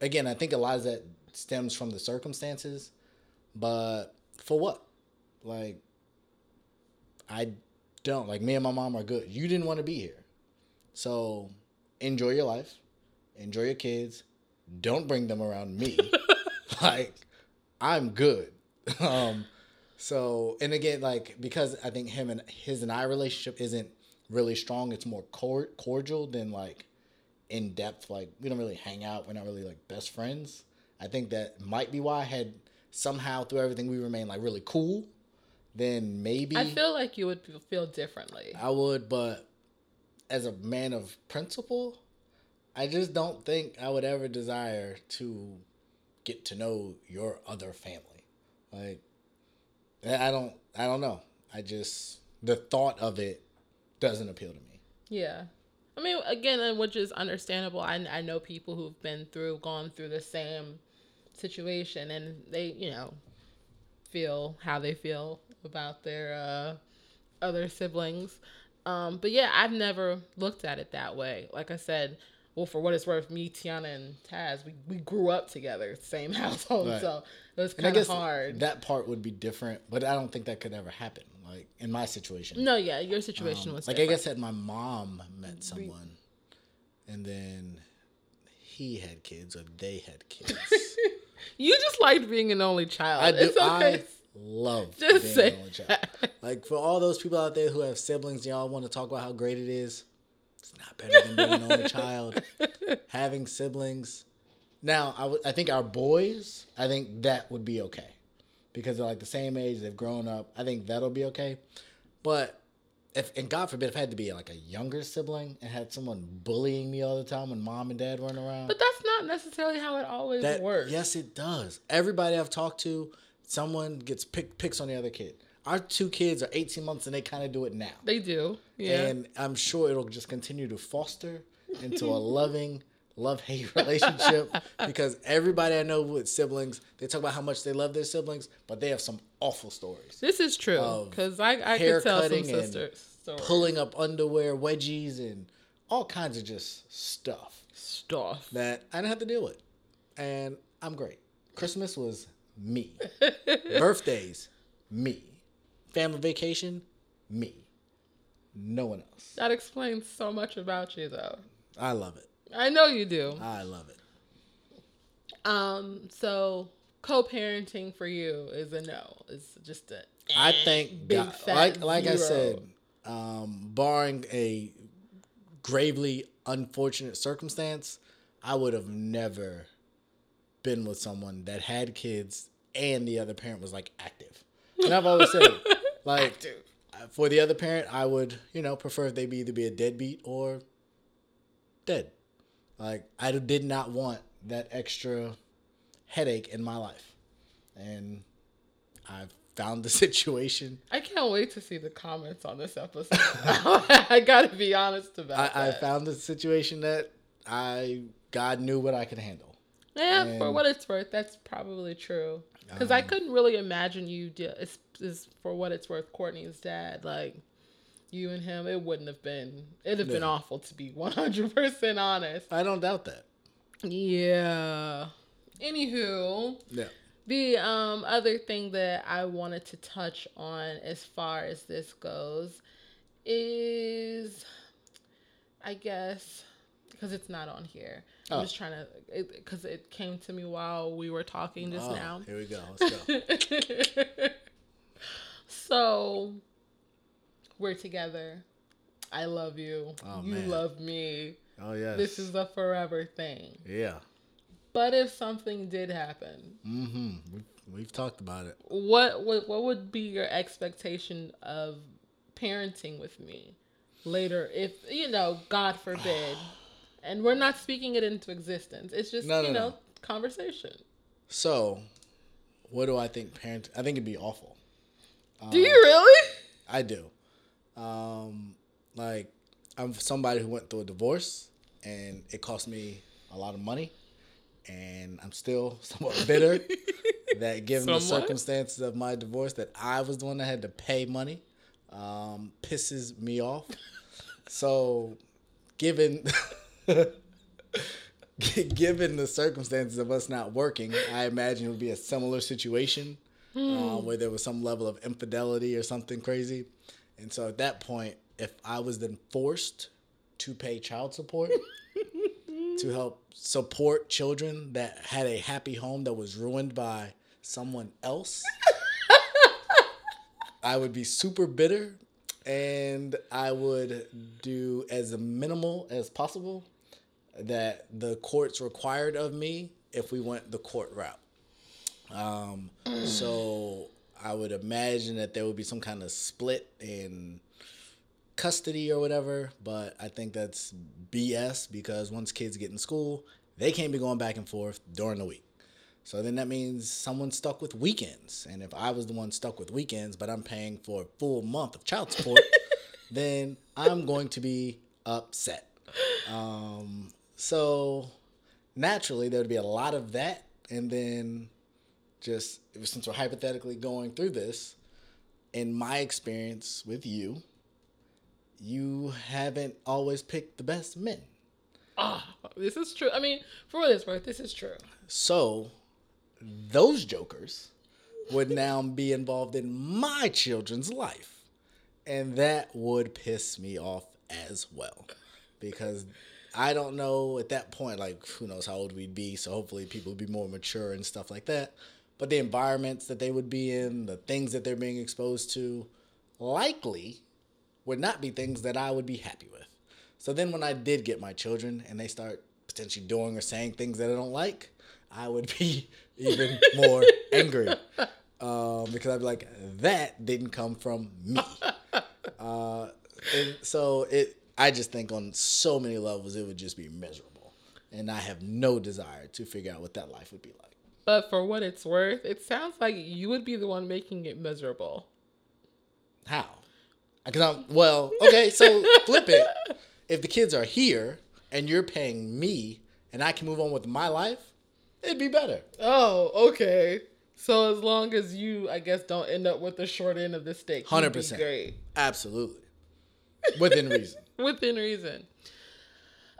again, I think a lot of that stems from the circumstances, but for what? Like, I don't. Like, me and my mom are good. You didn't want to be here. So enjoy your life. Enjoy your kids. Don't bring them around me. Like, I'm good. So, and again, like, because I think him and his and I relationship isn't really strong. It's more cordial than, like, in depth. Like, we don't really hang out. We're not really, like, best friends. I think that might be why I had somehow through everything we remained, like, really cool. Then maybe. I feel like you would feel differently. I would, but as a man of principle, I just don't think I would ever desire to get to know your other family. Like, I don't know. I just, the thought of it doesn't appeal to me. Yeah. I mean, again, which is understandable. I know people who've gone through the same situation, and they, you know, feel how they feel about their other siblings. But yeah, I've never looked at it that way. Like I said, well, for what it's worth, me, Tiana, and Taz, we grew up together, same household, right. So it was kind of hard. That part would be different, but I don't think that could ever happen, like, in my situation. No, yeah, your situation was different. Like, I guess had my mom met someone, and then he had kids, or they had kids. You just liked being an only child. I do. It's okay. I love just being an only child. Like, for all those people out there who have siblings, y'all want to talk about how great it is. It's not better than being an only child. Having siblings. Now, I think our boys, I think that would be okay. Because they're like the same age. They've grown up. I think that'll be okay. But, and God forbid, if I had to be like a younger sibling and had someone bullying me all the time when mom and dad weren't around. But that's not necessarily how it always works. Yes, it does. Everybody I've talked to, someone gets picks on the other kid. Our two kids are 18 months and they kind of do it now. They do, yeah. And I'm sure it'll just continue to foster into a loving, love-hate relationship because everybody I know with siblings, they talk about how much they love their siblings, but they have some awful stories. This is true because I could tell some sisters stories. Pulling up underwear, wedgies, and all kinds of just stuff that I didn't have to deal with. And I'm great. Christmas was me. Birthdays, me. Family vacation, me. No one else. That explains so much about you, though. I love it. I know you do. I love it. So co-parenting for you is a no. It's just a. I think big God, fat like zero. I said, barring a gravely unfortunate circumstance, I would have never been with someone that had kids and the other parent was like active. And I've always said, like, for the other parent, I would, you know, prefer if they be either be a deadbeat or dead. Like, I did not want that extra headache in my life. And I found the situation. I can't wait to see the comments on this episode. I got to be honest about that. I found the situation that God knew what I could handle. Yeah, and for what it's worth, that's probably true. Because I couldn't really imagine you, for what it's worth, Courtney's dad, like, you and him, it wouldn't have been, it'd have been awful to be 100% honest. I don't doubt that. Yeah. Anywho. Yeah. The other thing that I wanted to touch on as far as this goes is, I guess, because it's not on here. I'm just trying to, because it came to me while we were talking just now. Here we go. Let's go. So we're together. I love you. Oh, you man. Love me. Oh, yes. This is a forever thing. Yeah. But if something did happen, we've talked about it. What would be your expectation of parenting with me later? If, you know, God forbid, and we're not speaking it into existence. It's just, conversation. So what do I think I think it'd be awful. Do you really? I do. I'm somebody who went through a divorce, and it cost me a lot of money, and I'm still somewhat bitter that given the circumstances of my divorce that I was the one that had to pay money, pisses me off. So given the circumstances of us not working, I imagine it would be a similar situation where there was some level of infidelity or something crazy. And so at that point, if I was then forced to pay child support to help support children that had a happy home that was ruined by someone else, I would be super bitter, and I would do as minimal as possible that the courts required of me if we went the court route. So I would imagine that there would be some kind of split in custody or whatever, but I think that's BS because once kids get in school, they can't be going back and forth during the week. So then that means someone's stuck with weekends. And if I was the one stuck with weekends, but I'm paying for a full month of child support, then I'm going to be upset. So naturally, there would be a lot of that. And then just since we're hypothetically going through this, in my experience with you, you haven't always picked the best men. Ah, this is true. I mean, for what it's worth, this is true. So, those jokers would now be involved in my children's life. And that would piss me off as well. Because I don't know at that point, who knows how old we'd be. So, hopefully, people would be more mature and stuff like that. But the environments that they would be in, the things that they're being exposed to, likely would not be things that I would be happy with. So then when I did get my children and they start potentially doing or saying things that I don't like, I would be even more angry because I'd be like, that didn't come from me. And so I just think on so many levels, it would just be miserable. And I have no desire to figure out what that life would be like. But for what it's worth, it sounds like you would be the one making it miserable. How? So flip it. If the kids are here and you're paying me and I can move on with my life, it'd be better. Oh, okay. So as long as you, I guess, don't end up with the short end of the stick, 100%. Great. Absolutely. Within reason. Within reason.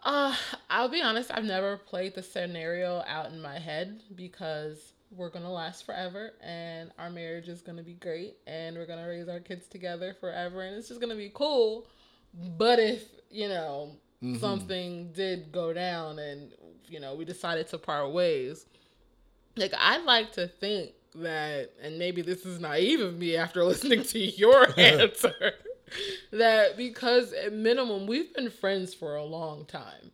I'll be honest. I've never played the scenario out in my head because we're going to last forever and our marriage is going to be great and we're going to raise our kids together forever and it's just going to be cool. But if, something did go down and, we decided to part ways, I'd like to think that, and maybe this is naive of me after listening to your answer, that because at minimum, we've been friends for a long time.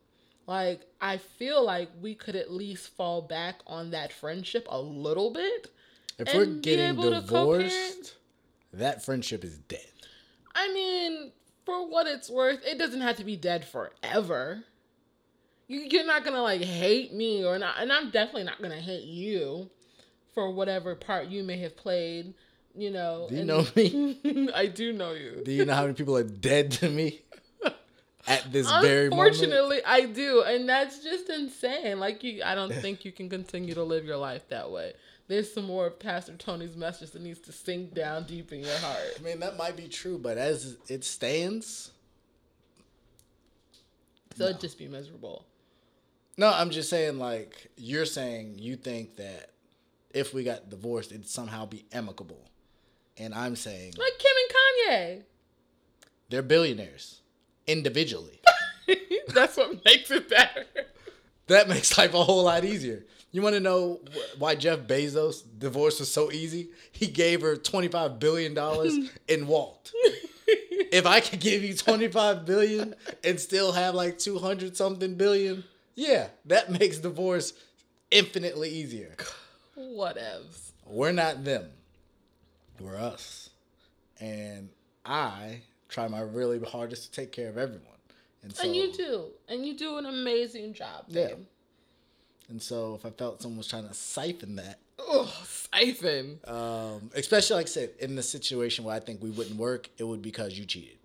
I feel like we could at least fall back on that friendship a little bit. If we're getting divorced, that friendship is dead. I mean, for what it's worth, it doesn't have to be dead forever. You're not going to, hate me or not. And I'm definitely not going to hate you for whatever part you may have played, Do you know me? I do know you. Do you know how many people are dead to me? At this very moment? Unfortunately, I do. And that's just insane. I don't think you can continue to live your life that way. There's some more of Pastor Tony's message that needs to sink down deep in your heart. I mean, that might be true, but as it stands... So it'd just be miserable. No, I'm just saying, you're saying you think that if we got divorced, it'd somehow be amicable. And I'm saying... Like Kim and Kanye. They're billionaires. Individually. That's what makes it better. That makes life a whole lot easier. You want to know why Jeff Bezos' divorce was so easy? He gave her $25 billion and walked. If I could give you $25 billion and still have like 200-something billion, yeah, that makes divorce infinitely easier. Whatevs. We're not them. We're us. And I try my really hardest to take care of everyone. And you do. And you do an amazing job, babe. Yeah. And so if I felt someone was trying to siphon that. Oh, siphon. Especially, like I said, in the situation where I think we wouldn't work, it would be because you cheated.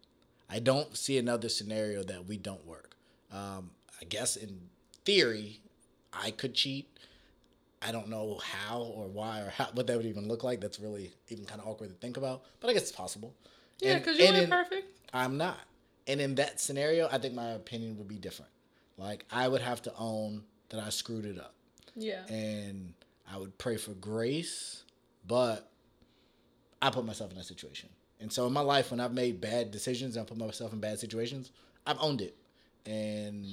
I don't see another scenario that we don't work. I guess in theory, I could cheat. I don't know how or why or how, what that would even look like. That's really even kind of awkward to think about. But I guess it's possible. Yeah, because you ain't perfect. I'm not. And in that scenario, I think my opinion would be different. Like, I would have to own that I screwed it up. Yeah. And I would pray for grace, but I put myself in that situation. And so in my life, when I've made bad decisions and I put myself in bad situations, I've owned it. And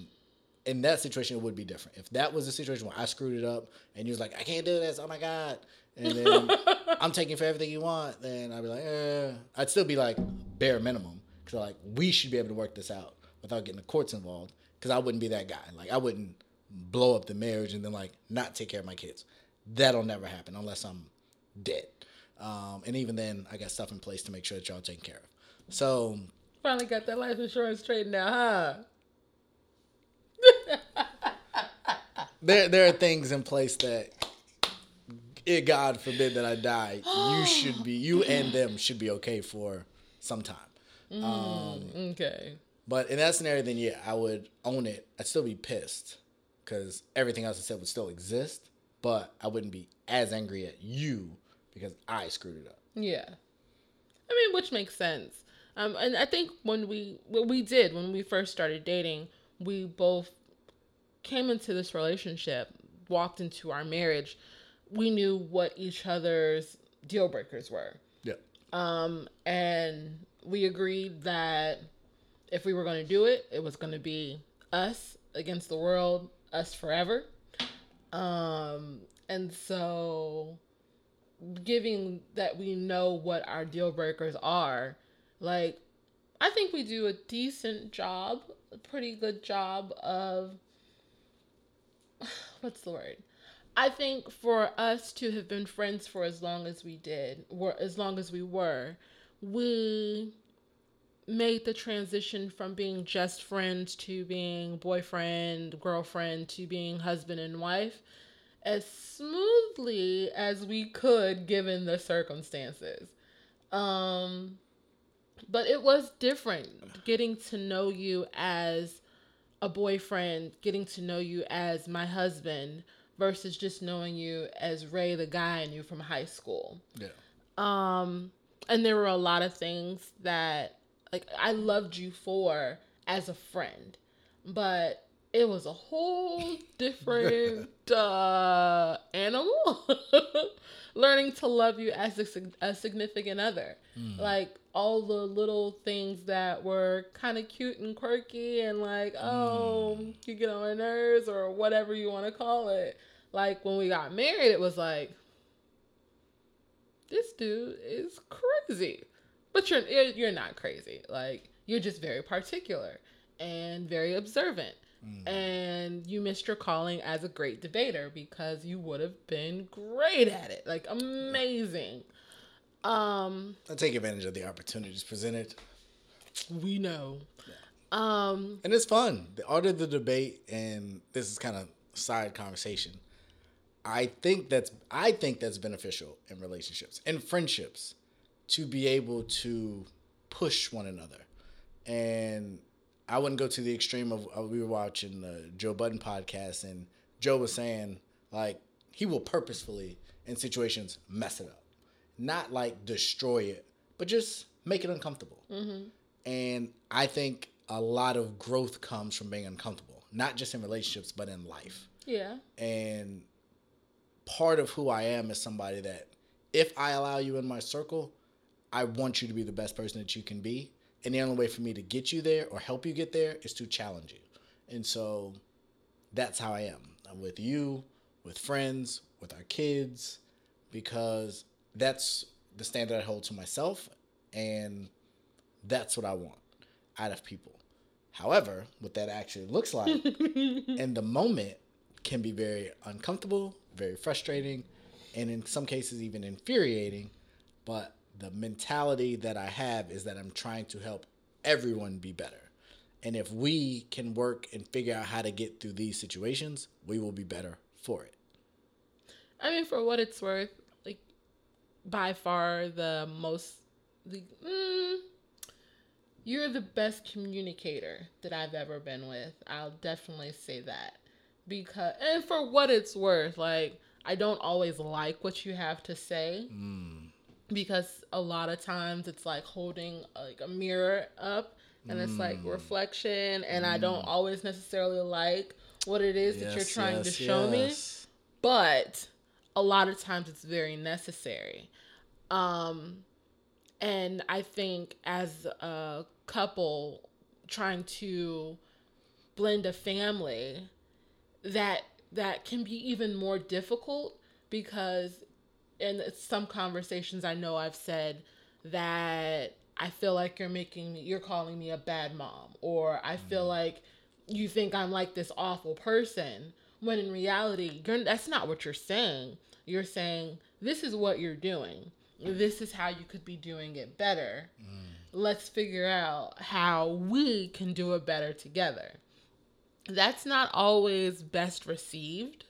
in that situation, it would be different. If that was a situation where I screwed it up and you was like, I can't do this, oh my God. And then I'm taking for everything you want, then I'd be like, I'd still be like bare minimum. Because like, we should be able to work this out without getting the courts involved. Because I wouldn't be that guy. Like, I wouldn't blow up the marriage and then like not take care of my kids. That'll never happen unless I'm dead. And even then, I got stuff in place to make sure that y'all taken care of. So finally got that life insurance straightened out, huh? There are things in place that, God forbid that I die, you and them should be okay for some time. Okay. But in that scenario, then yeah, I would own it. I'd still be pissed because everything else I said would still exist, but I wouldn't be as angry at you because I screwed it up. Yeah, I mean, which makes sense. And I think when we first started dating, we both came into this relationship, walked into our marriage. We knew what each other's deal breakers were. Yeah. And we agreed that if we were going to do it, it was going to be us against the world, us forever. And so given that we know what our deal breakers are, like, I think we do a pretty good job of, what's the word? I think for us to have been friends for as long as we did, we made the transition from being just friends to being boyfriend, girlfriend, to being husband and wife as smoothly as we could given the circumstances. But it was different getting to know you as a boyfriend, getting to know you as my husband versus just knowing you as Ray, the guy I knew from high school. Yeah. And there were a lot of things that, like, I loved you for as a friend, but it was a whole different animal learning to love you as a significant other. Mm. Like, all the little things that were kind of cute and quirky and like, you get on my nerves or whatever you want to call it. Like, when we got married, it was like, this dude is crazy, but you're not crazy. Like, you're just very particular and very observant, and you missed your calling as a great debater because you would have been great at it. Like, amazing. I take advantage of the opportunities presented. We know, yeah. And it's fun. The art of the debate, and this is kind of side conversation. I think that's beneficial in relationships and friendships to be able to push one another. And I wouldn't go to the extreme of we were watching the Joe Budden podcast, and Joe was saying, like, he will purposefully in situations mess it up. Not like destroy it, but just make it uncomfortable. Mm-hmm. And I think a lot of growth comes from being uncomfortable, not just in relationships, but in life. Yeah. And part of who I am is somebody that if I allow you in my circle, I want you to be the best person that you can be. And the only way for me to get you there or help you get there is to challenge you. And so that's how I am. I'm with you, with friends, with our kids, because that's the standard I hold to myself, and that's what I want out of people. However, what that actually looks like in the moment can be very uncomfortable, very frustrating, and in some cases even infuriating, but the mentality that I have is that I'm trying to help everyone be better. And if we can work and figure out how to get through these situations, we will be better for it. I mean, for what it's worth, like, by far the most, you're the best communicator that I've ever been with. I'll definitely say that. Because, and for what it's worth, like, I don't always like what you have to say. Because a lot of times it's like holding like a mirror up and it's like reflection, and I don't always necessarily like what it is that you're trying to show me, but a lot of times it's very necessary. And I think as a couple trying to blend a family, that can be even more difficult because in some conversations I know I've said that I feel like you're calling me a bad mom, or I feel like you think I'm like this awful person, when in reality, that's not what you're saying. You're saying, this is what you're doing. This is how you could be doing it better. Let's figure out how we can do it better together. That's not always best received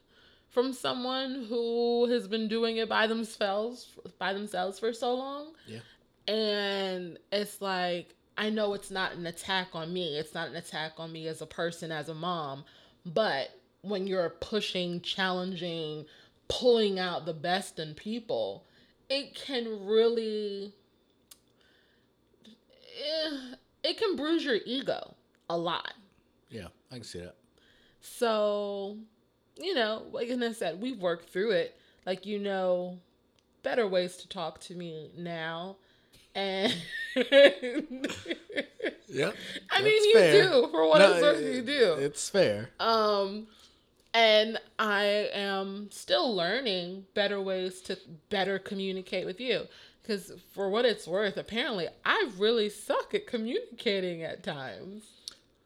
from someone who has been doing it by themselves for so long. Yeah. And it's like, I know it's not an attack on me. It's not an attack on me as a person, as a mom. But when you're pushing, challenging, pulling out the best in people, it can really... it can bruise your ego a lot. Yeah, I can see that. So, you know, like I said, we've worked through it. Like, you know, better ways to talk to me now. And yeah, I mean, you fair. Do for what it's worth, you do. It's fair. And I am still learning better ways to better communicate with you, because for what it's worth, apparently I really suck at communicating at times.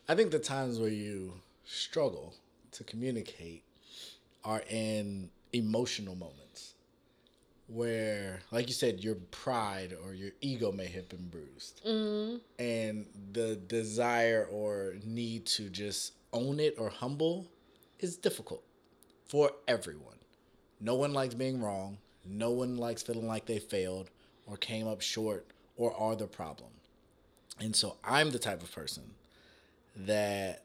I think the times where you struggle to communicate are in emotional moments, where, like you said, your pride or your ego may have been bruised. And the desire or need to just own it or humble is difficult for everyone. No one likes being wrong. No one likes feeling like they failed or came up short or are the problem. And so I'm the type of person that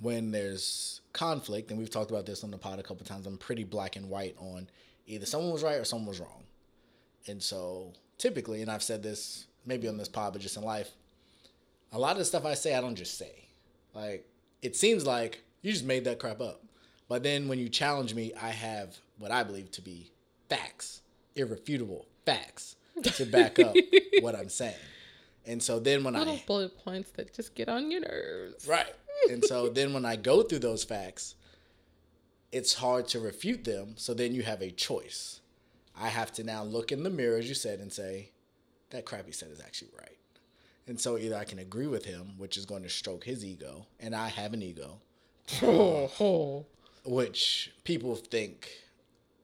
when there's conflict, and we've talked about this on the pod a couple times, I'm pretty black and white on either someone was right or someone was wrong. And so typically, and I've said this maybe on this pod, but just in life, a lot of the stuff I say, I don't just say. Like, it seems like you just made that crap up. But then when you challenge me, I have what I believe to be facts, irrefutable facts, to back up what I'm saying. And so then when little bullet points that just get on your nerves. Right. And so then when I go through those facts, it's hard to refute them, so then you have a choice. I have to now look in the mirror, as you said, and say, that crap he said is actually right. And so either I can agree with him, which is going to stroke his ego, and I have an ego, which people think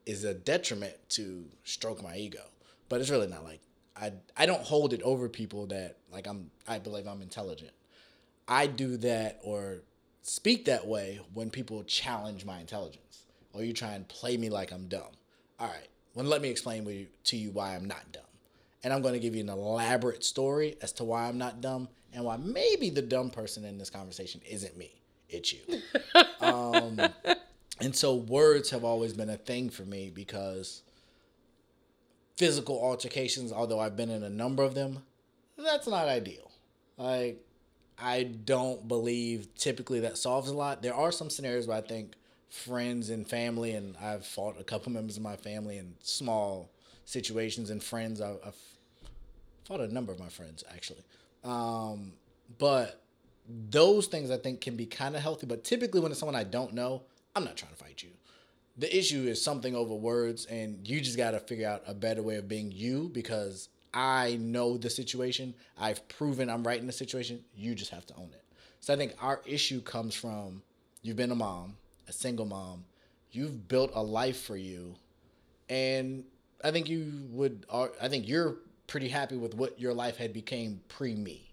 is a detriment to stroke my ego. But it's really not. Like, I don't hold it over people that, like, I believe I'm intelligent. I do that or speak that way when people challenge my intelligence, or you try and play me like I'm dumb. All right, well, let me explain to you why I'm not dumb. And I'm going to give you an elaborate story as to why I'm not dumb and why maybe the dumb person in this conversation isn't me. It's you. And so words have always been a thing for me, because physical altercations, although I've been in a number of them, that's not ideal. Like, I don't believe typically that solves a lot. There are some scenarios where I think friends and family, and I've fought a couple members of my family in small situations, and friends, I've fought a number of my friends, actually. But those things I think can be kind of healthy. But typically when it's someone I don't know, I'm not trying to fight you. The issue is something over words, and you just got to figure out a better way of being you, because I know the situation. I've proven I'm right in the situation. You just have to own it. So I think our issue comes from you've been a mom, a single mom. You've built a life for you. And I think you're pretty happy with what your life had became pre-me.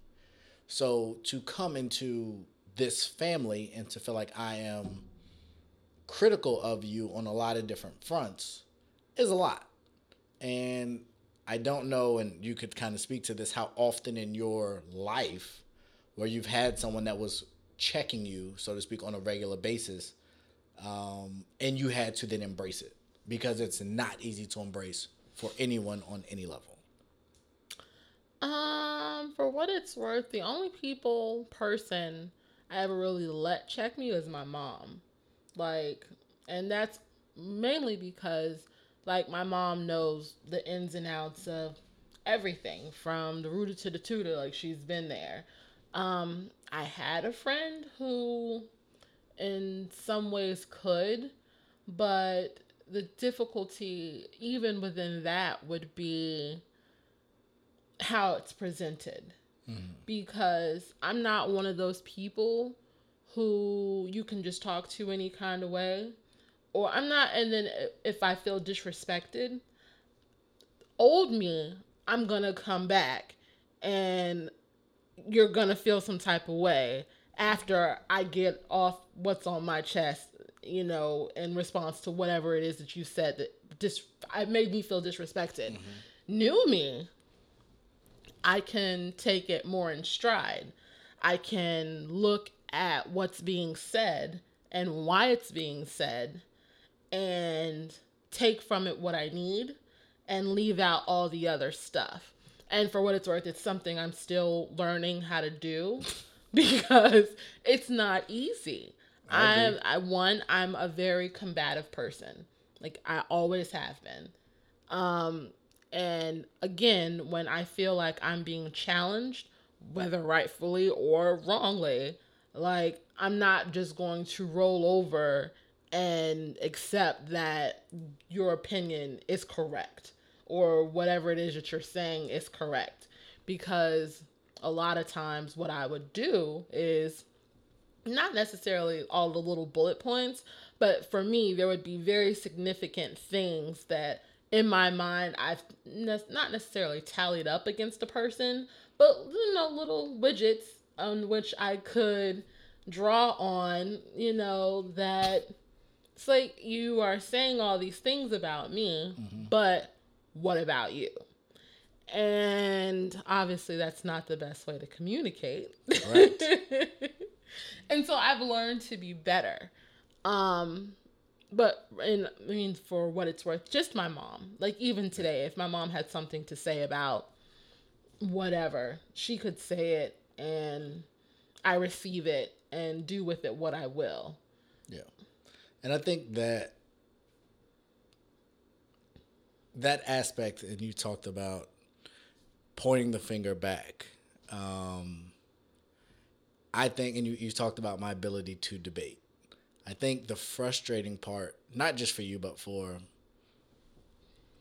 So to come into this family and to feel like I am critical of you on a lot of different fronts is a lot. And I don't know, and you could kind of speak to this, how often in your life where you've had someone that was checking you, so to speak, on a regular basis, and you had to then embrace it, because it's not easy to embrace for anyone on any level. For what it's worth, the only person I ever really let check me was my mom. And that's mainly because, my mom knows the ins and outs of everything, from the rooter to the tutor. She's been there. I had a friend who, in some ways, could, but the difficulty, even within that, would be how it's presented. Mm-hmm. Because I'm not one of those people who you can just talk to any kind of way. Or I'm not, and then if I feel disrespected, old me, I'm going to come back and you're going to feel some type of way after I get off what's on my chest, in response to whatever it is that you said that made me feel disrespected. Mm-hmm. New me, I can take it more in stride. I can look at what's being said and why it's being said, and take from it what I need and leave out all the other stuff. And for what it's worth, it's something I'm still learning how to do because it's not easy. I'm a very combative person. I always have been. And again, when I feel like I'm being challenged, whether rightfully or wrongly, I'm not just going to roll over and accept that your opinion is correct or whatever it is that you're saying is correct. Because a lot of times what I would do is not necessarily all the little bullet points, but for me, there would be very significant things that in my mind, I've not necessarily tallied up against a person, but little widgets on which I could draw on, that it's you are saying all these things about me, mm-hmm. but what about you? And obviously that's not the best way to communicate. Right. And so I've learned to be better. For what it's worth, just my mom, even today, if my mom had something to say about whatever, she could say it and I receive it and do with it what I will. Yeah. And I think that aspect, and you talked about pointing the finger back. I think, and you talked about my ability to debate. I think the frustrating part, not just for you, but for,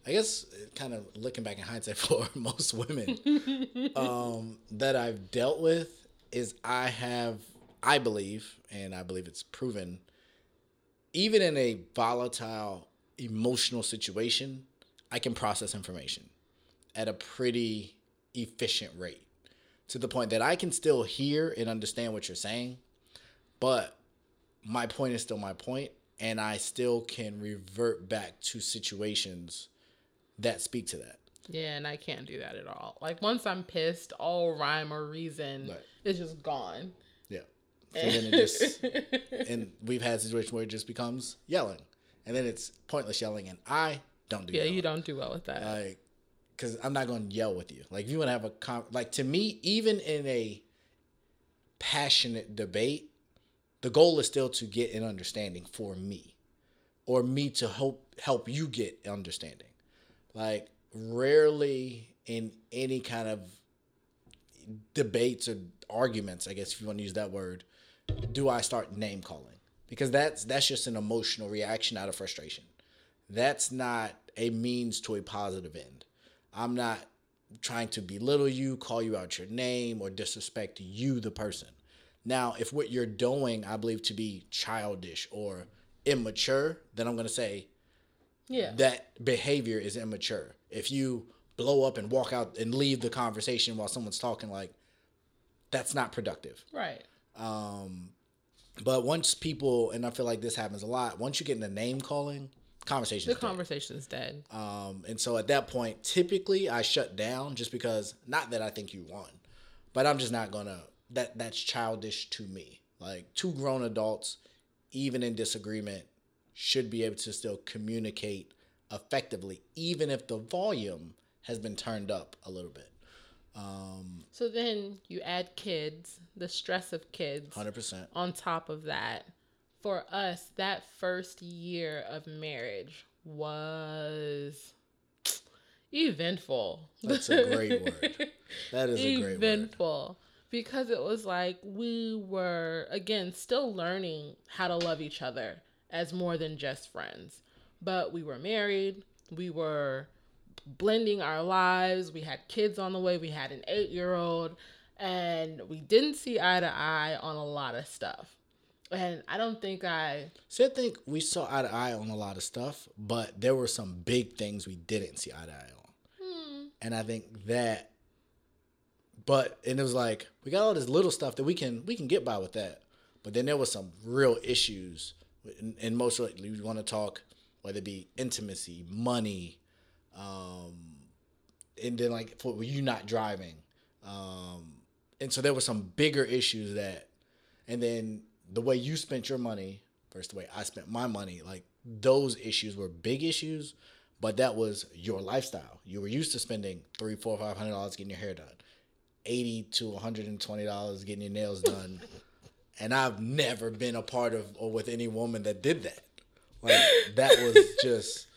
I guess, kind of looking back in hindsight, for most women that I've dealt with, is I believe it's proven, even in a volatile emotional situation, I can process information at a pretty efficient rate, to the point that I can still hear and understand what you're saying, but my point is still my point, and I still can revert back to situations that speak to that. Yeah, and I can't do that at all. Once I'm pissed, all rhyme or reason is just gone. Yeah. So then and we've had situations where it just becomes yelling, and then it's pointless yelling, and I don't do that. Yeah, you don't do well with that. Because I'm not going to yell with you. If you want to have a to me, even in a passionate debate, the goal is still to get an understanding for me, or me to help you get understanding. Rarely in any kind of debates or arguments, I guess if you want to use that word, do I start name calling? Because that's just an emotional reaction out of frustration. That's not a means to a positive end. I'm not trying to belittle you, call you out your name, or disrespect you, the person. Now, if what you're doing, I believe to be childish or immature, then I'm going to say, yeah, that behavior is immature. If you blow up and walk out and leave the conversation while someone's talking, like, that's not productive. Right. But once people, and I feel like this happens a lot, once you get into name calling, the conversation's dead. And so at that point, typically I shut down, just because, not that I think you won, but I'm just not gonna, that's childish to me. Like, two grown adults, even in disagreement, should be able to still communicate effectively, even if the volume has been turned up a little bit. So then you add kids, the stress of kids, 100%. On top of that. For us, that first year of marriage was eventful. That's a great word. That is a great word. Eventful. Because it was like we were, again, still learning how to love each other as more than just friends. But we were married. We were blending our lives. We had kids on the way. We had an 8-year-old. And we didn't see eye to eye on a lot of stuff. And I don't think I think we saw eye to eye on a lot of stuff, but there were some big things we didn't see eye to eye on. And I think that, and it was like, we got all this little stuff that we can get by with that. But then there was some real issues. And most likely we want to talk, whether it be intimacy, money, and then like, were you not driving? And so there were some bigger issues that, and then the way you spent your money versus the way I spent my money, like those issues were big issues, but that was your lifestyle. You were used to spending $300, $400, $500 getting your hair done, $80 to $120 getting your nails done, and I've never been a part of or with any woman that did that. Like, that was just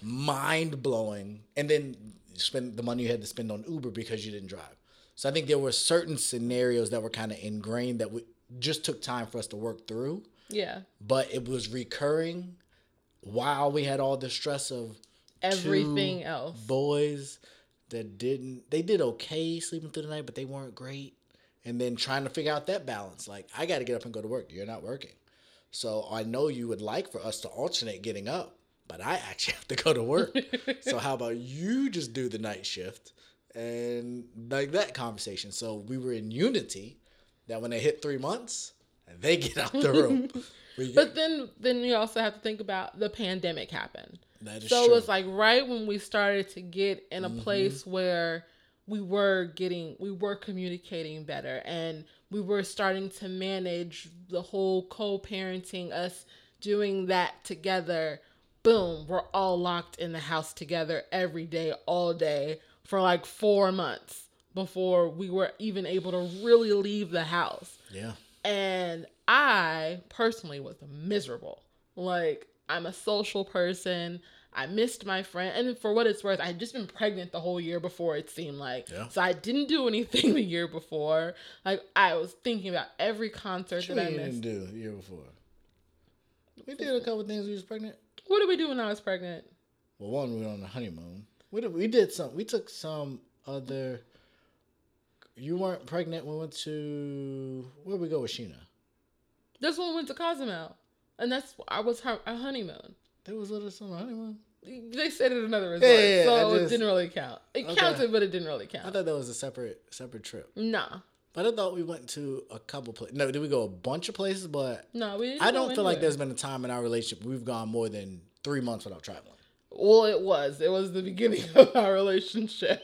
mind blowing. And then you spend the money you had to spend on Uber because you didn't drive. So I think there were certain scenarios that were kind of ingrained that we just took time for us to work through. Yeah. But it was recurring while we had all the stress of everything else. Boys that did okay sleeping through the night, but they weren't great. And then trying to figure out that balance. Like, I got to get up and go to work. You're not working. So I know you would like for us to alternate getting up, but I actually have to go to work. So how about you just do the night shift? And like that conversation. So we were in unity. That when they hit 3 months, they get out the room. But then you also have to think about the pandemic happened. That is so true. It was like right when we started to get in a place where we were communicating better, and we were starting to manage the whole co-parenting, us doing that together. Boom, we're all locked in the house together every day, all day for like 4 months. Before we were even able to really leave the house. Yeah. And I personally was miserable. Like, I'm a social person. I missed my friend. And for what it's worth, I had just been pregnant the whole year before, it seemed like. Yeah. So I didn't do anything the year before. Like, I was thinking about every concert that I missed. Didn't do the year before. We did a couple things when we was pregnant. What did we do when I was pregnant? Well, one, we were on the honeymoon. We took some other... You weren't pregnant. We went to... Where did we go with Sheena? That's when we went to Cozumel. And our honeymoon. There was little summer honeymoon? They said it at another resort. Yeah, so it didn't really count. It counted, but it didn't really count. I thought that was a separate trip. Nah. But I thought we went to a couple places. No, did we go a bunch of places? But no, we didn't. I don't feel like there's been a time in our relationship we've gone more than 3 months without traveling. Well, it was. It was the beginning of our relationship.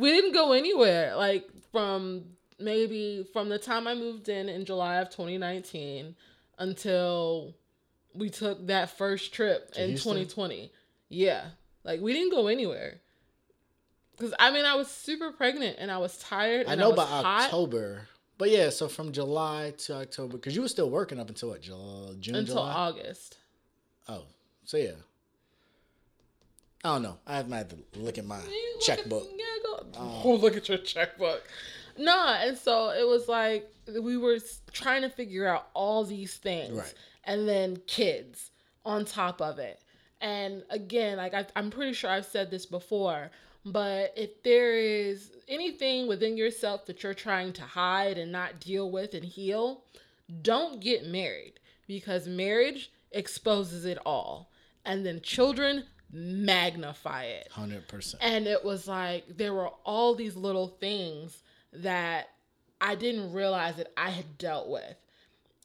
We didn't go anywhere, like, from the time I moved in July of 2019 until we took that first trip in 2020. Yeah. Like, we didn't go anywhere. Because, I mean, I was super pregnant, and I was tired, and I know by October. But, yeah, so from July to October, because you were still working up until, what, June, July? Until August. Oh, so, yeah. I don't know. I might have to look at my checkbook. Go look at your checkbook. No, and so it was like we were trying to figure out all these things, right, and then kids on top of it. And again, like I'm pretty sure I've said this before, but if there is anything within yourself that you're trying to hide and not deal with and heal, don't get married, because marriage exposes it all, and then children magnify it. 100%. And it was like there were all these little things that I didn't realize that I had dealt with.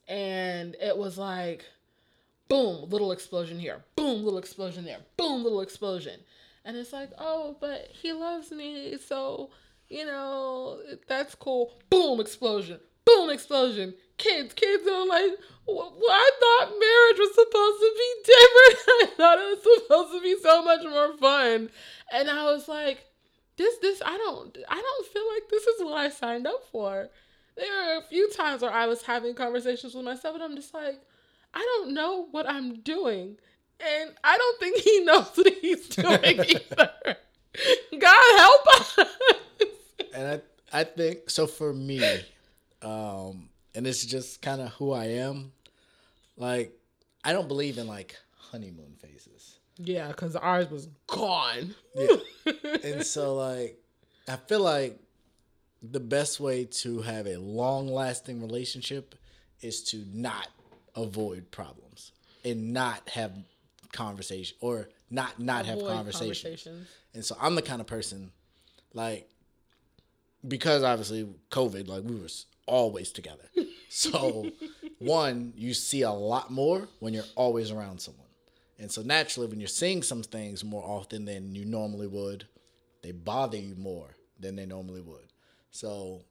And it was like, boom, little explosion here. Boom, little explosion there. Boom, little explosion. And it's like, oh, but he loves me. So, you know, that's cool. Boom, explosion. Boom, explosion. Kids are like, well, I thought marriage was supposed to be different. I thought it was supposed to be so much more fun. And I was like, I don't feel like this is what I signed up for. There are a few times where I was having conversations with myself and I'm just like, I don't know what I'm doing. And I don't think he knows what he's doing either. God help us. And I think, so for me, and it's just kind of who I am. Like, I don't believe in like honeymoon phases. Yeah, because ours was gone. Yeah. And so like, I feel like the best way to have a long lasting relationship is to not avoid problems and not have conversation, or not have conversations. And so I'm the kind of person, like, because obviously COVID, like we were always together. So one, you see a lot more when you're always around someone. And so naturally, when you're seeing some things more often than you normally would, they bother you more than they normally would. So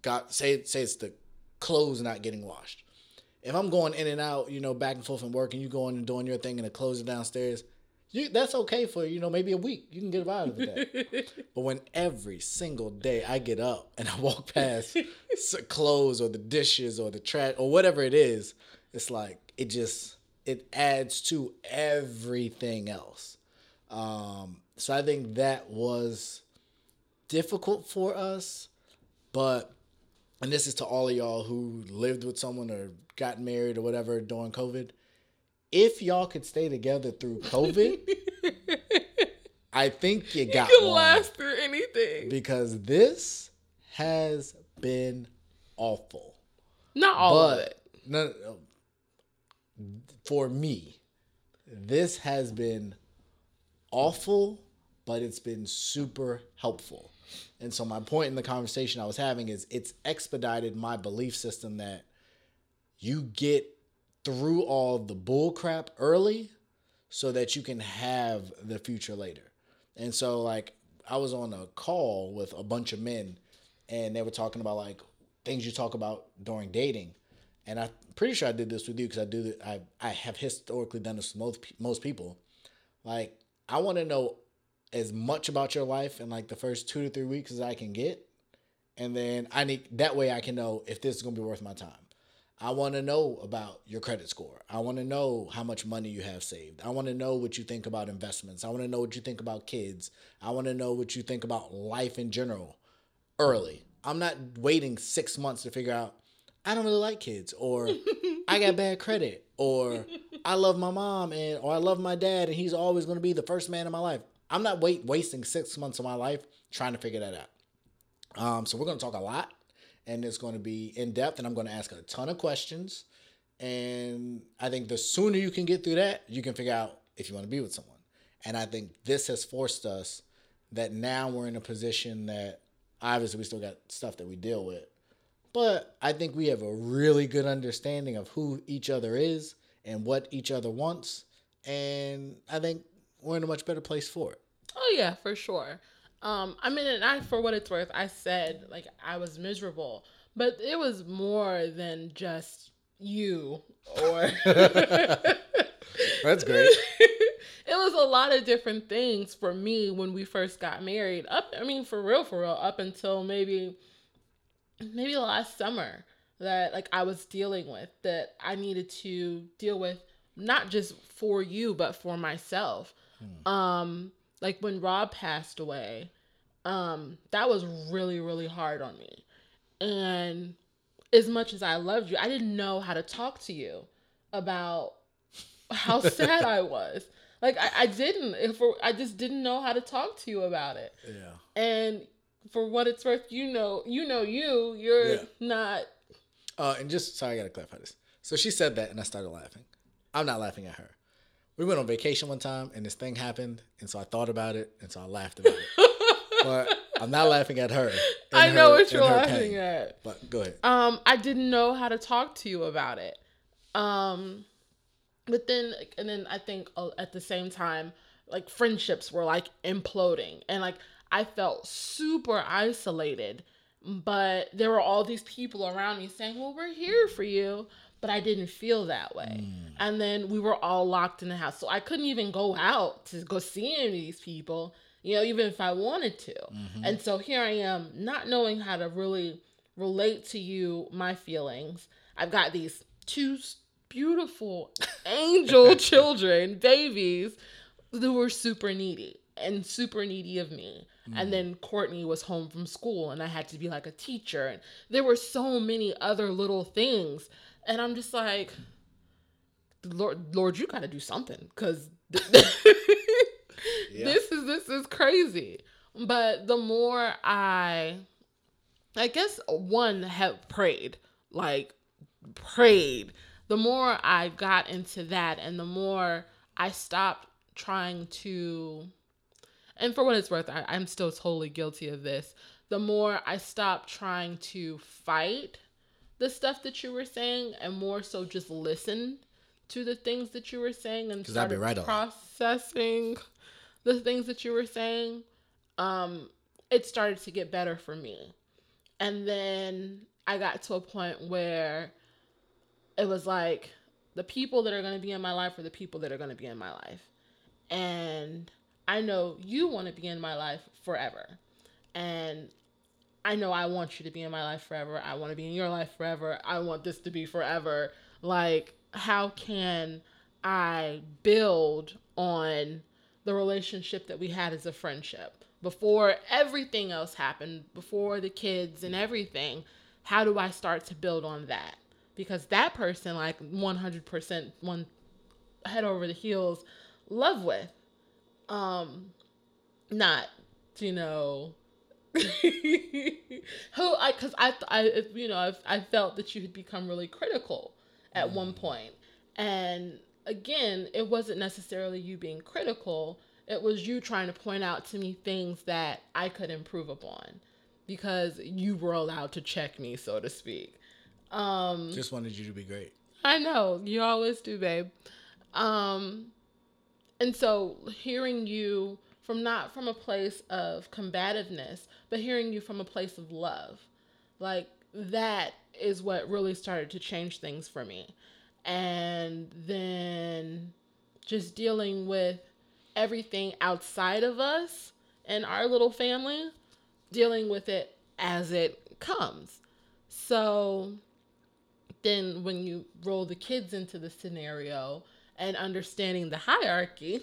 God, say it's the clothes not getting washed. If I'm going in and out, you know, back and forth from work, and you going and doing your thing and the clothes are downstairs, that's okay for, you know, maybe a week. You can get by with that. But when every single day I get up and I walk past clothes or the dishes or the trash or whatever it is, it's like it adds to everything else. So I think that was difficult for us, but. And this is to all of y'all who lived with someone or got married or whatever during COVID. If y'all could stay together through COVID, I think you got one. You can last through anything. Because this has been awful. Not all of it. No, for me, this has been awful, but it's been super helpful. And so my point in the conversation I was having is it's expedited my belief system that you get through all the bull crap early so that you can have the future later. And so like I was on a call with a bunch of men and they were talking about like things you talk about during dating. And I'm pretty sure I did this with you because I have historically done this with most people. Like I want to know as much about your life in like the first 2 to 3 weeks as I can get. And then that way I can know if this is going to be worth my time. I want to know about your credit score. I want to know how much money you have saved. I want to know what you think about investments. I want to know what you think about kids. I want to know what you think about life in general early. I'm not waiting 6 months to figure out, I don't really like kids, or I got bad credit, or I love my mom or I love my dad and he's always going to be the first man in my life. I'm not wasting 6 months of my life trying to figure that out. So we're going to talk a lot, and it's going to be in depth, and I'm going to ask a ton of questions. And I think the sooner you can get through that, you can figure out if you want to be with someone. And I think this has forced us that now we're in a position that obviously we still got stuff that we deal with, but I think we have a really good understanding of who each other is and what each other wants. And I think we're in a much better place for it. Oh yeah, for sure. I mean, and I, for what it's worth, I said like I was miserable, but it was more than just you or. That's great. It was a lot of different things for me when we first got married. For real, up until maybe last summer that like I was dealing with that I needed to deal with, not just for you, but for myself. like when Rob passed away, that was really, really hard on me. And as much as I loved you, I didn't know how to talk to you about how sad I was. Like I didn't, I just didn't know how to talk to you about it. Yeah. And for what it's worth, you're yeah. not. And just, sorry, I got to clarify this. So she said that and I started laughing. I'm not laughing at her. We went on vacation one time and this thing happened. And so I thought about it. And so I laughed about it. But I'm not laughing at her. I know what you're laughing at. But go ahead. I didn't know how to talk to you about it. But then, and then I think at the same time, like friendships were like imploding and like, I felt super isolated, but there were all these people around me saying, well, we're here for you, but I didn't feel that way. Mm. And then we were all locked in the house. So I couldn't even go out to go see any of these people, you know, even if I wanted to. Mm-hmm. And so here I am not knowing how to really relate to you, my feelings. I've got these two beautiful angel children, babies, who were super needy and super needy of me. Mm-hmm. And then Courtney was home from school and I had to be like a teacher. And there were so many other little things. And I'm just like, Lord, you got to do something. Cause yeah. This is crazy. But the more I guess one have prayed, the more I got into that and the more I stopped trying to, and for what it's worth, I'm still totally guilty of this. The more I stopped trying to fight the stuff that you were saying and more so just listen to the things that you were saying and started processing the things that you were saying, it started to get better for me. And then I got to a point where it was like the people that are going to be in my life are the people that are going to be in my life. And I know you want to be in my life forever. And I know I want you to be in my life forever. I want to be in your life forever. I want this to be forever. Like, how can I build on the relationship that we had as a friendship before everything else happened, before the kids and everything? How do I start to build on that? Because that person, like 100%, one head over the heels, love with, not, you know, I felt that you had become really critical at one point. And again, it wasn't necessarily you being critical. It was you trying to point out to me things that I could improve upon because you were allowed to check me, so to speak. Just wanted you to be great. I know. You always do, babe. And so hearing you not from a place of combativeness, but hearing you from a place of love, like that is what really started to change things for me. And then just dealing with everything outside of us and our little family, dealing with it as it comes. So then when you roll the kids into the scenario and understanding the hierarchy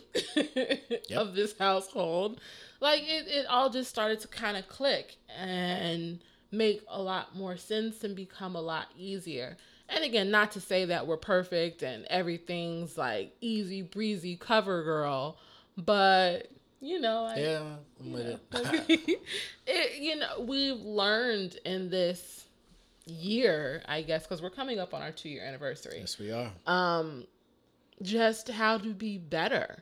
of this household, like it all just started to kind of click and make a lot more sense and become a lot easier. And again, not to say that we're perfect and everything's like easy breezy cover girl, but you know, we've learned in this year, I guess, because we're coming up on our 2-year anniversary. Yes, we are. Just how to be better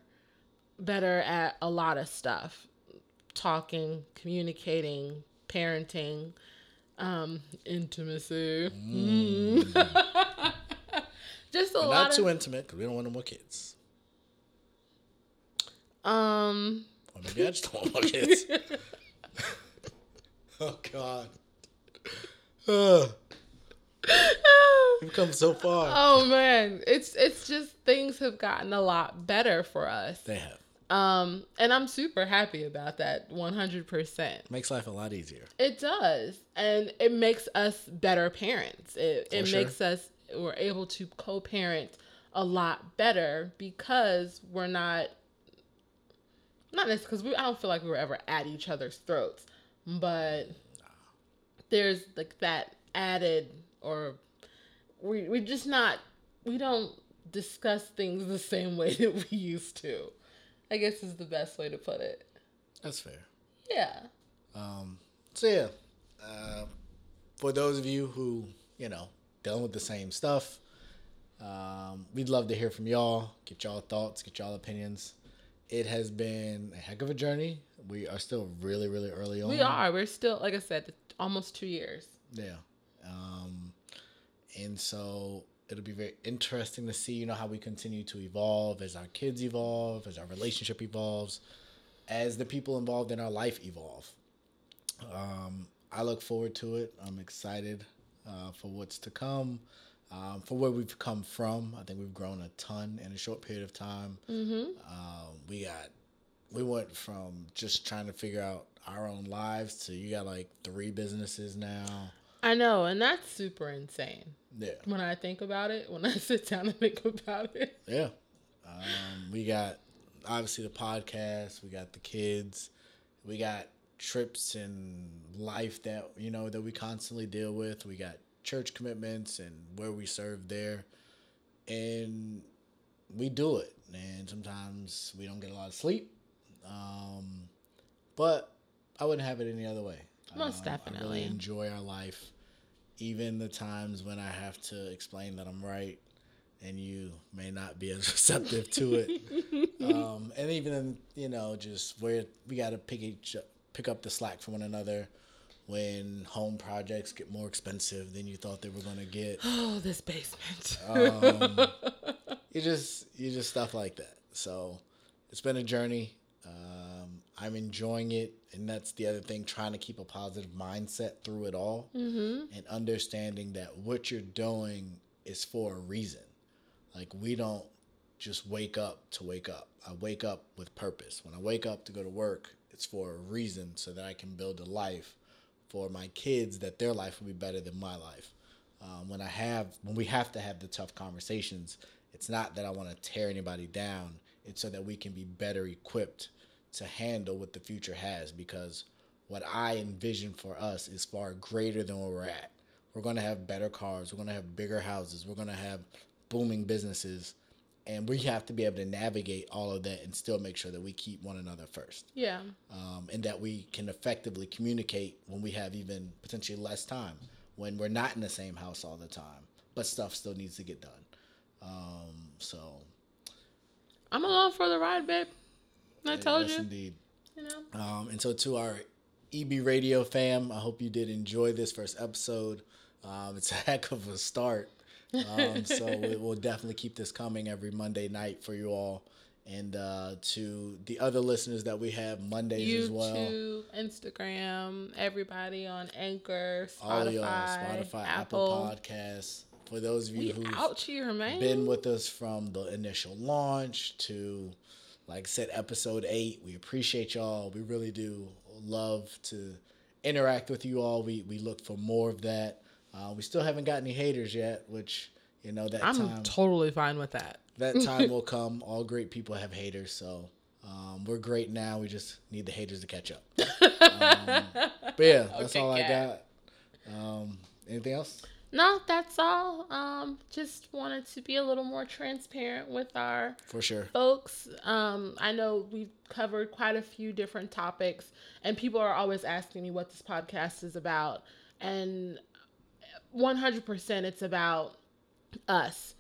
at a lot of stuff, talking, communicating, parenting, intimacy. Just a lot. Not too intimate because we don't want no more kids. Or maybe I just don't want more kids. Oh God. We've come so far. Oh man, it's just things have gotten a lot better for us. They have. And I'm super happy about that. 100%. Makes life a lot easier. It does, and it makes us better parents. It makes us, we're able to co-parent a lot better because we're not. not necessarily, because I don't feel like we were ever at each other's throats, but there's like that added, or we're just not, we don't discuss things the same way that we used to, I guess is the best way to put it. That's fair. Yeah. So yeah, for those of you who, you know, dealing with the same stuff, we'd love to hear from y'all, get y'all thoughts, get y'all opinions. It has been a heck of a journey. We are still really, really early on. We're still, like I said, almost 2 years. Yeah. And so it'll be very interesting to see, you know, how we continue to evolve as our kids evolve, as our relationship evolves, as the people involved in our life evolve. I look forward to it. I'm excited for what's to come. For where we've come from, I think we've grown a ton in a short period of time. Mm-hmm. We went from just trying to figure out our own lives to you got like 3 businesses now. I know, and that's super insane. Yeah. When I think about it, when I sit down and think about it. Yeah. We got obviously the podcast, we got the kids, we got trips and life that, you know, that we constantly deal with. We got church commitments and where we serve there, and we do it, and sometimes we don't get a lot of sleep, but I wouldn't have it any other way. Most definitely. I really enjoy our life, even the times when I have to explain that I'm right and you may not be as receptive to it. And even, you know, just where we got to pick up the slack for one another when home projects get more expensive than you thought they were going to get. Oh, this basement. You just stuff like that. So it's been a journey. I'm enjoying it. And that's the other thing, trying to keep a positive mindset through it all, mm-hmm. and understanding that what you're doing is for a reason. Like, we don't just wake up to wake up. I wake up with purpose. When I wake up to go to work, it's for a reason so that I can build a life for my kids, that their life will be better than my life. When we have to have the tough conversations, it's not that I want to tear anybody down. It's so that we can be better equipped to handle what the future has, because what I envision for us is far greater than where we're at. We're going to have better cars. We're going to have bigger houses. We're going to have booming businesses. And we have to be able to navigate all of that and still make sure that we keep one another first. Yeah. And that we can effectively communicate when we have even potentially less time, when we're not in the same house all the time, but stuff still needs to get done. So I'm along for the ride, babe. I told you. Indeed. You know? And so to our EB Radio fam, I hope you did enjoy this first episode. It's a heck of a start. So we'll definitely keep this coming every Monday night for you all. And to the other listeners that we have Mondays YouTube, as well. YouTube, Instagram, everybody on Anchor, Spotify, all y'all, Spotify, Apple Podcasts. For those of you who've been with us from the initial launch to, like I said, episode 8, we appreciate y'all. We really do love to interact with you all. We look for more of that. We still haven't got any haters yet, which, you know, I'm totally fine with that. That time will come. All great people have haters, so we're great now. We just need the haters to catch up. But yeah, that's all I got. Anything else? No, that's all. Just wanted to be a little more transparent with our folks. I know we've covered quite a few different topics, and people are always asking me what this podcast is about, and 100% it's about us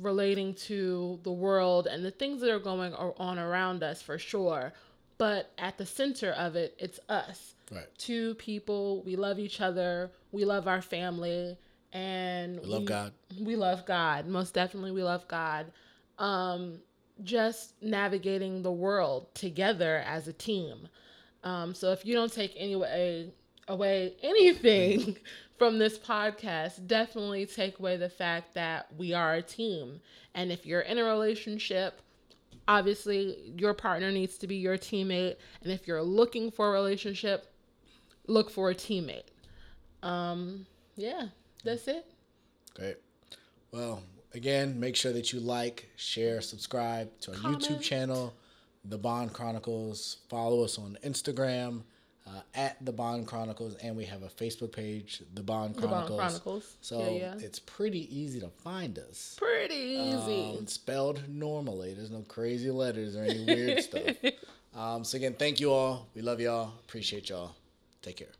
relating to the world and the things that are going on around us, for sure. But at the center of it, it's us. Right. 2 people. We love each other. We love our family. And we love God. We love God. Most definitely we love God. Just navigating the world together as a team. So if you don't take away anything from this podcast, definitely take away the fact that we are a team. And if you're in a relationship, obviously your partner needs to be your teammate. And if you're looking for a relationship, look for a teammate. Yeah, that's it. Great. Well, again, make sure that you like, share, subscribe to our comment. YouTube channel. The Bond Chronicles. Follow us on Instagram at The Bond Chronicles, and we have a Facebook page, The Bond Chronicles. The Bond Chronicles. So it's pretty easy to find us. Pretty easy. Spelled normally. There's no crazy letters or any weird stuff. So again, thank you all. We love y'all. Appreciate y'all. Take care.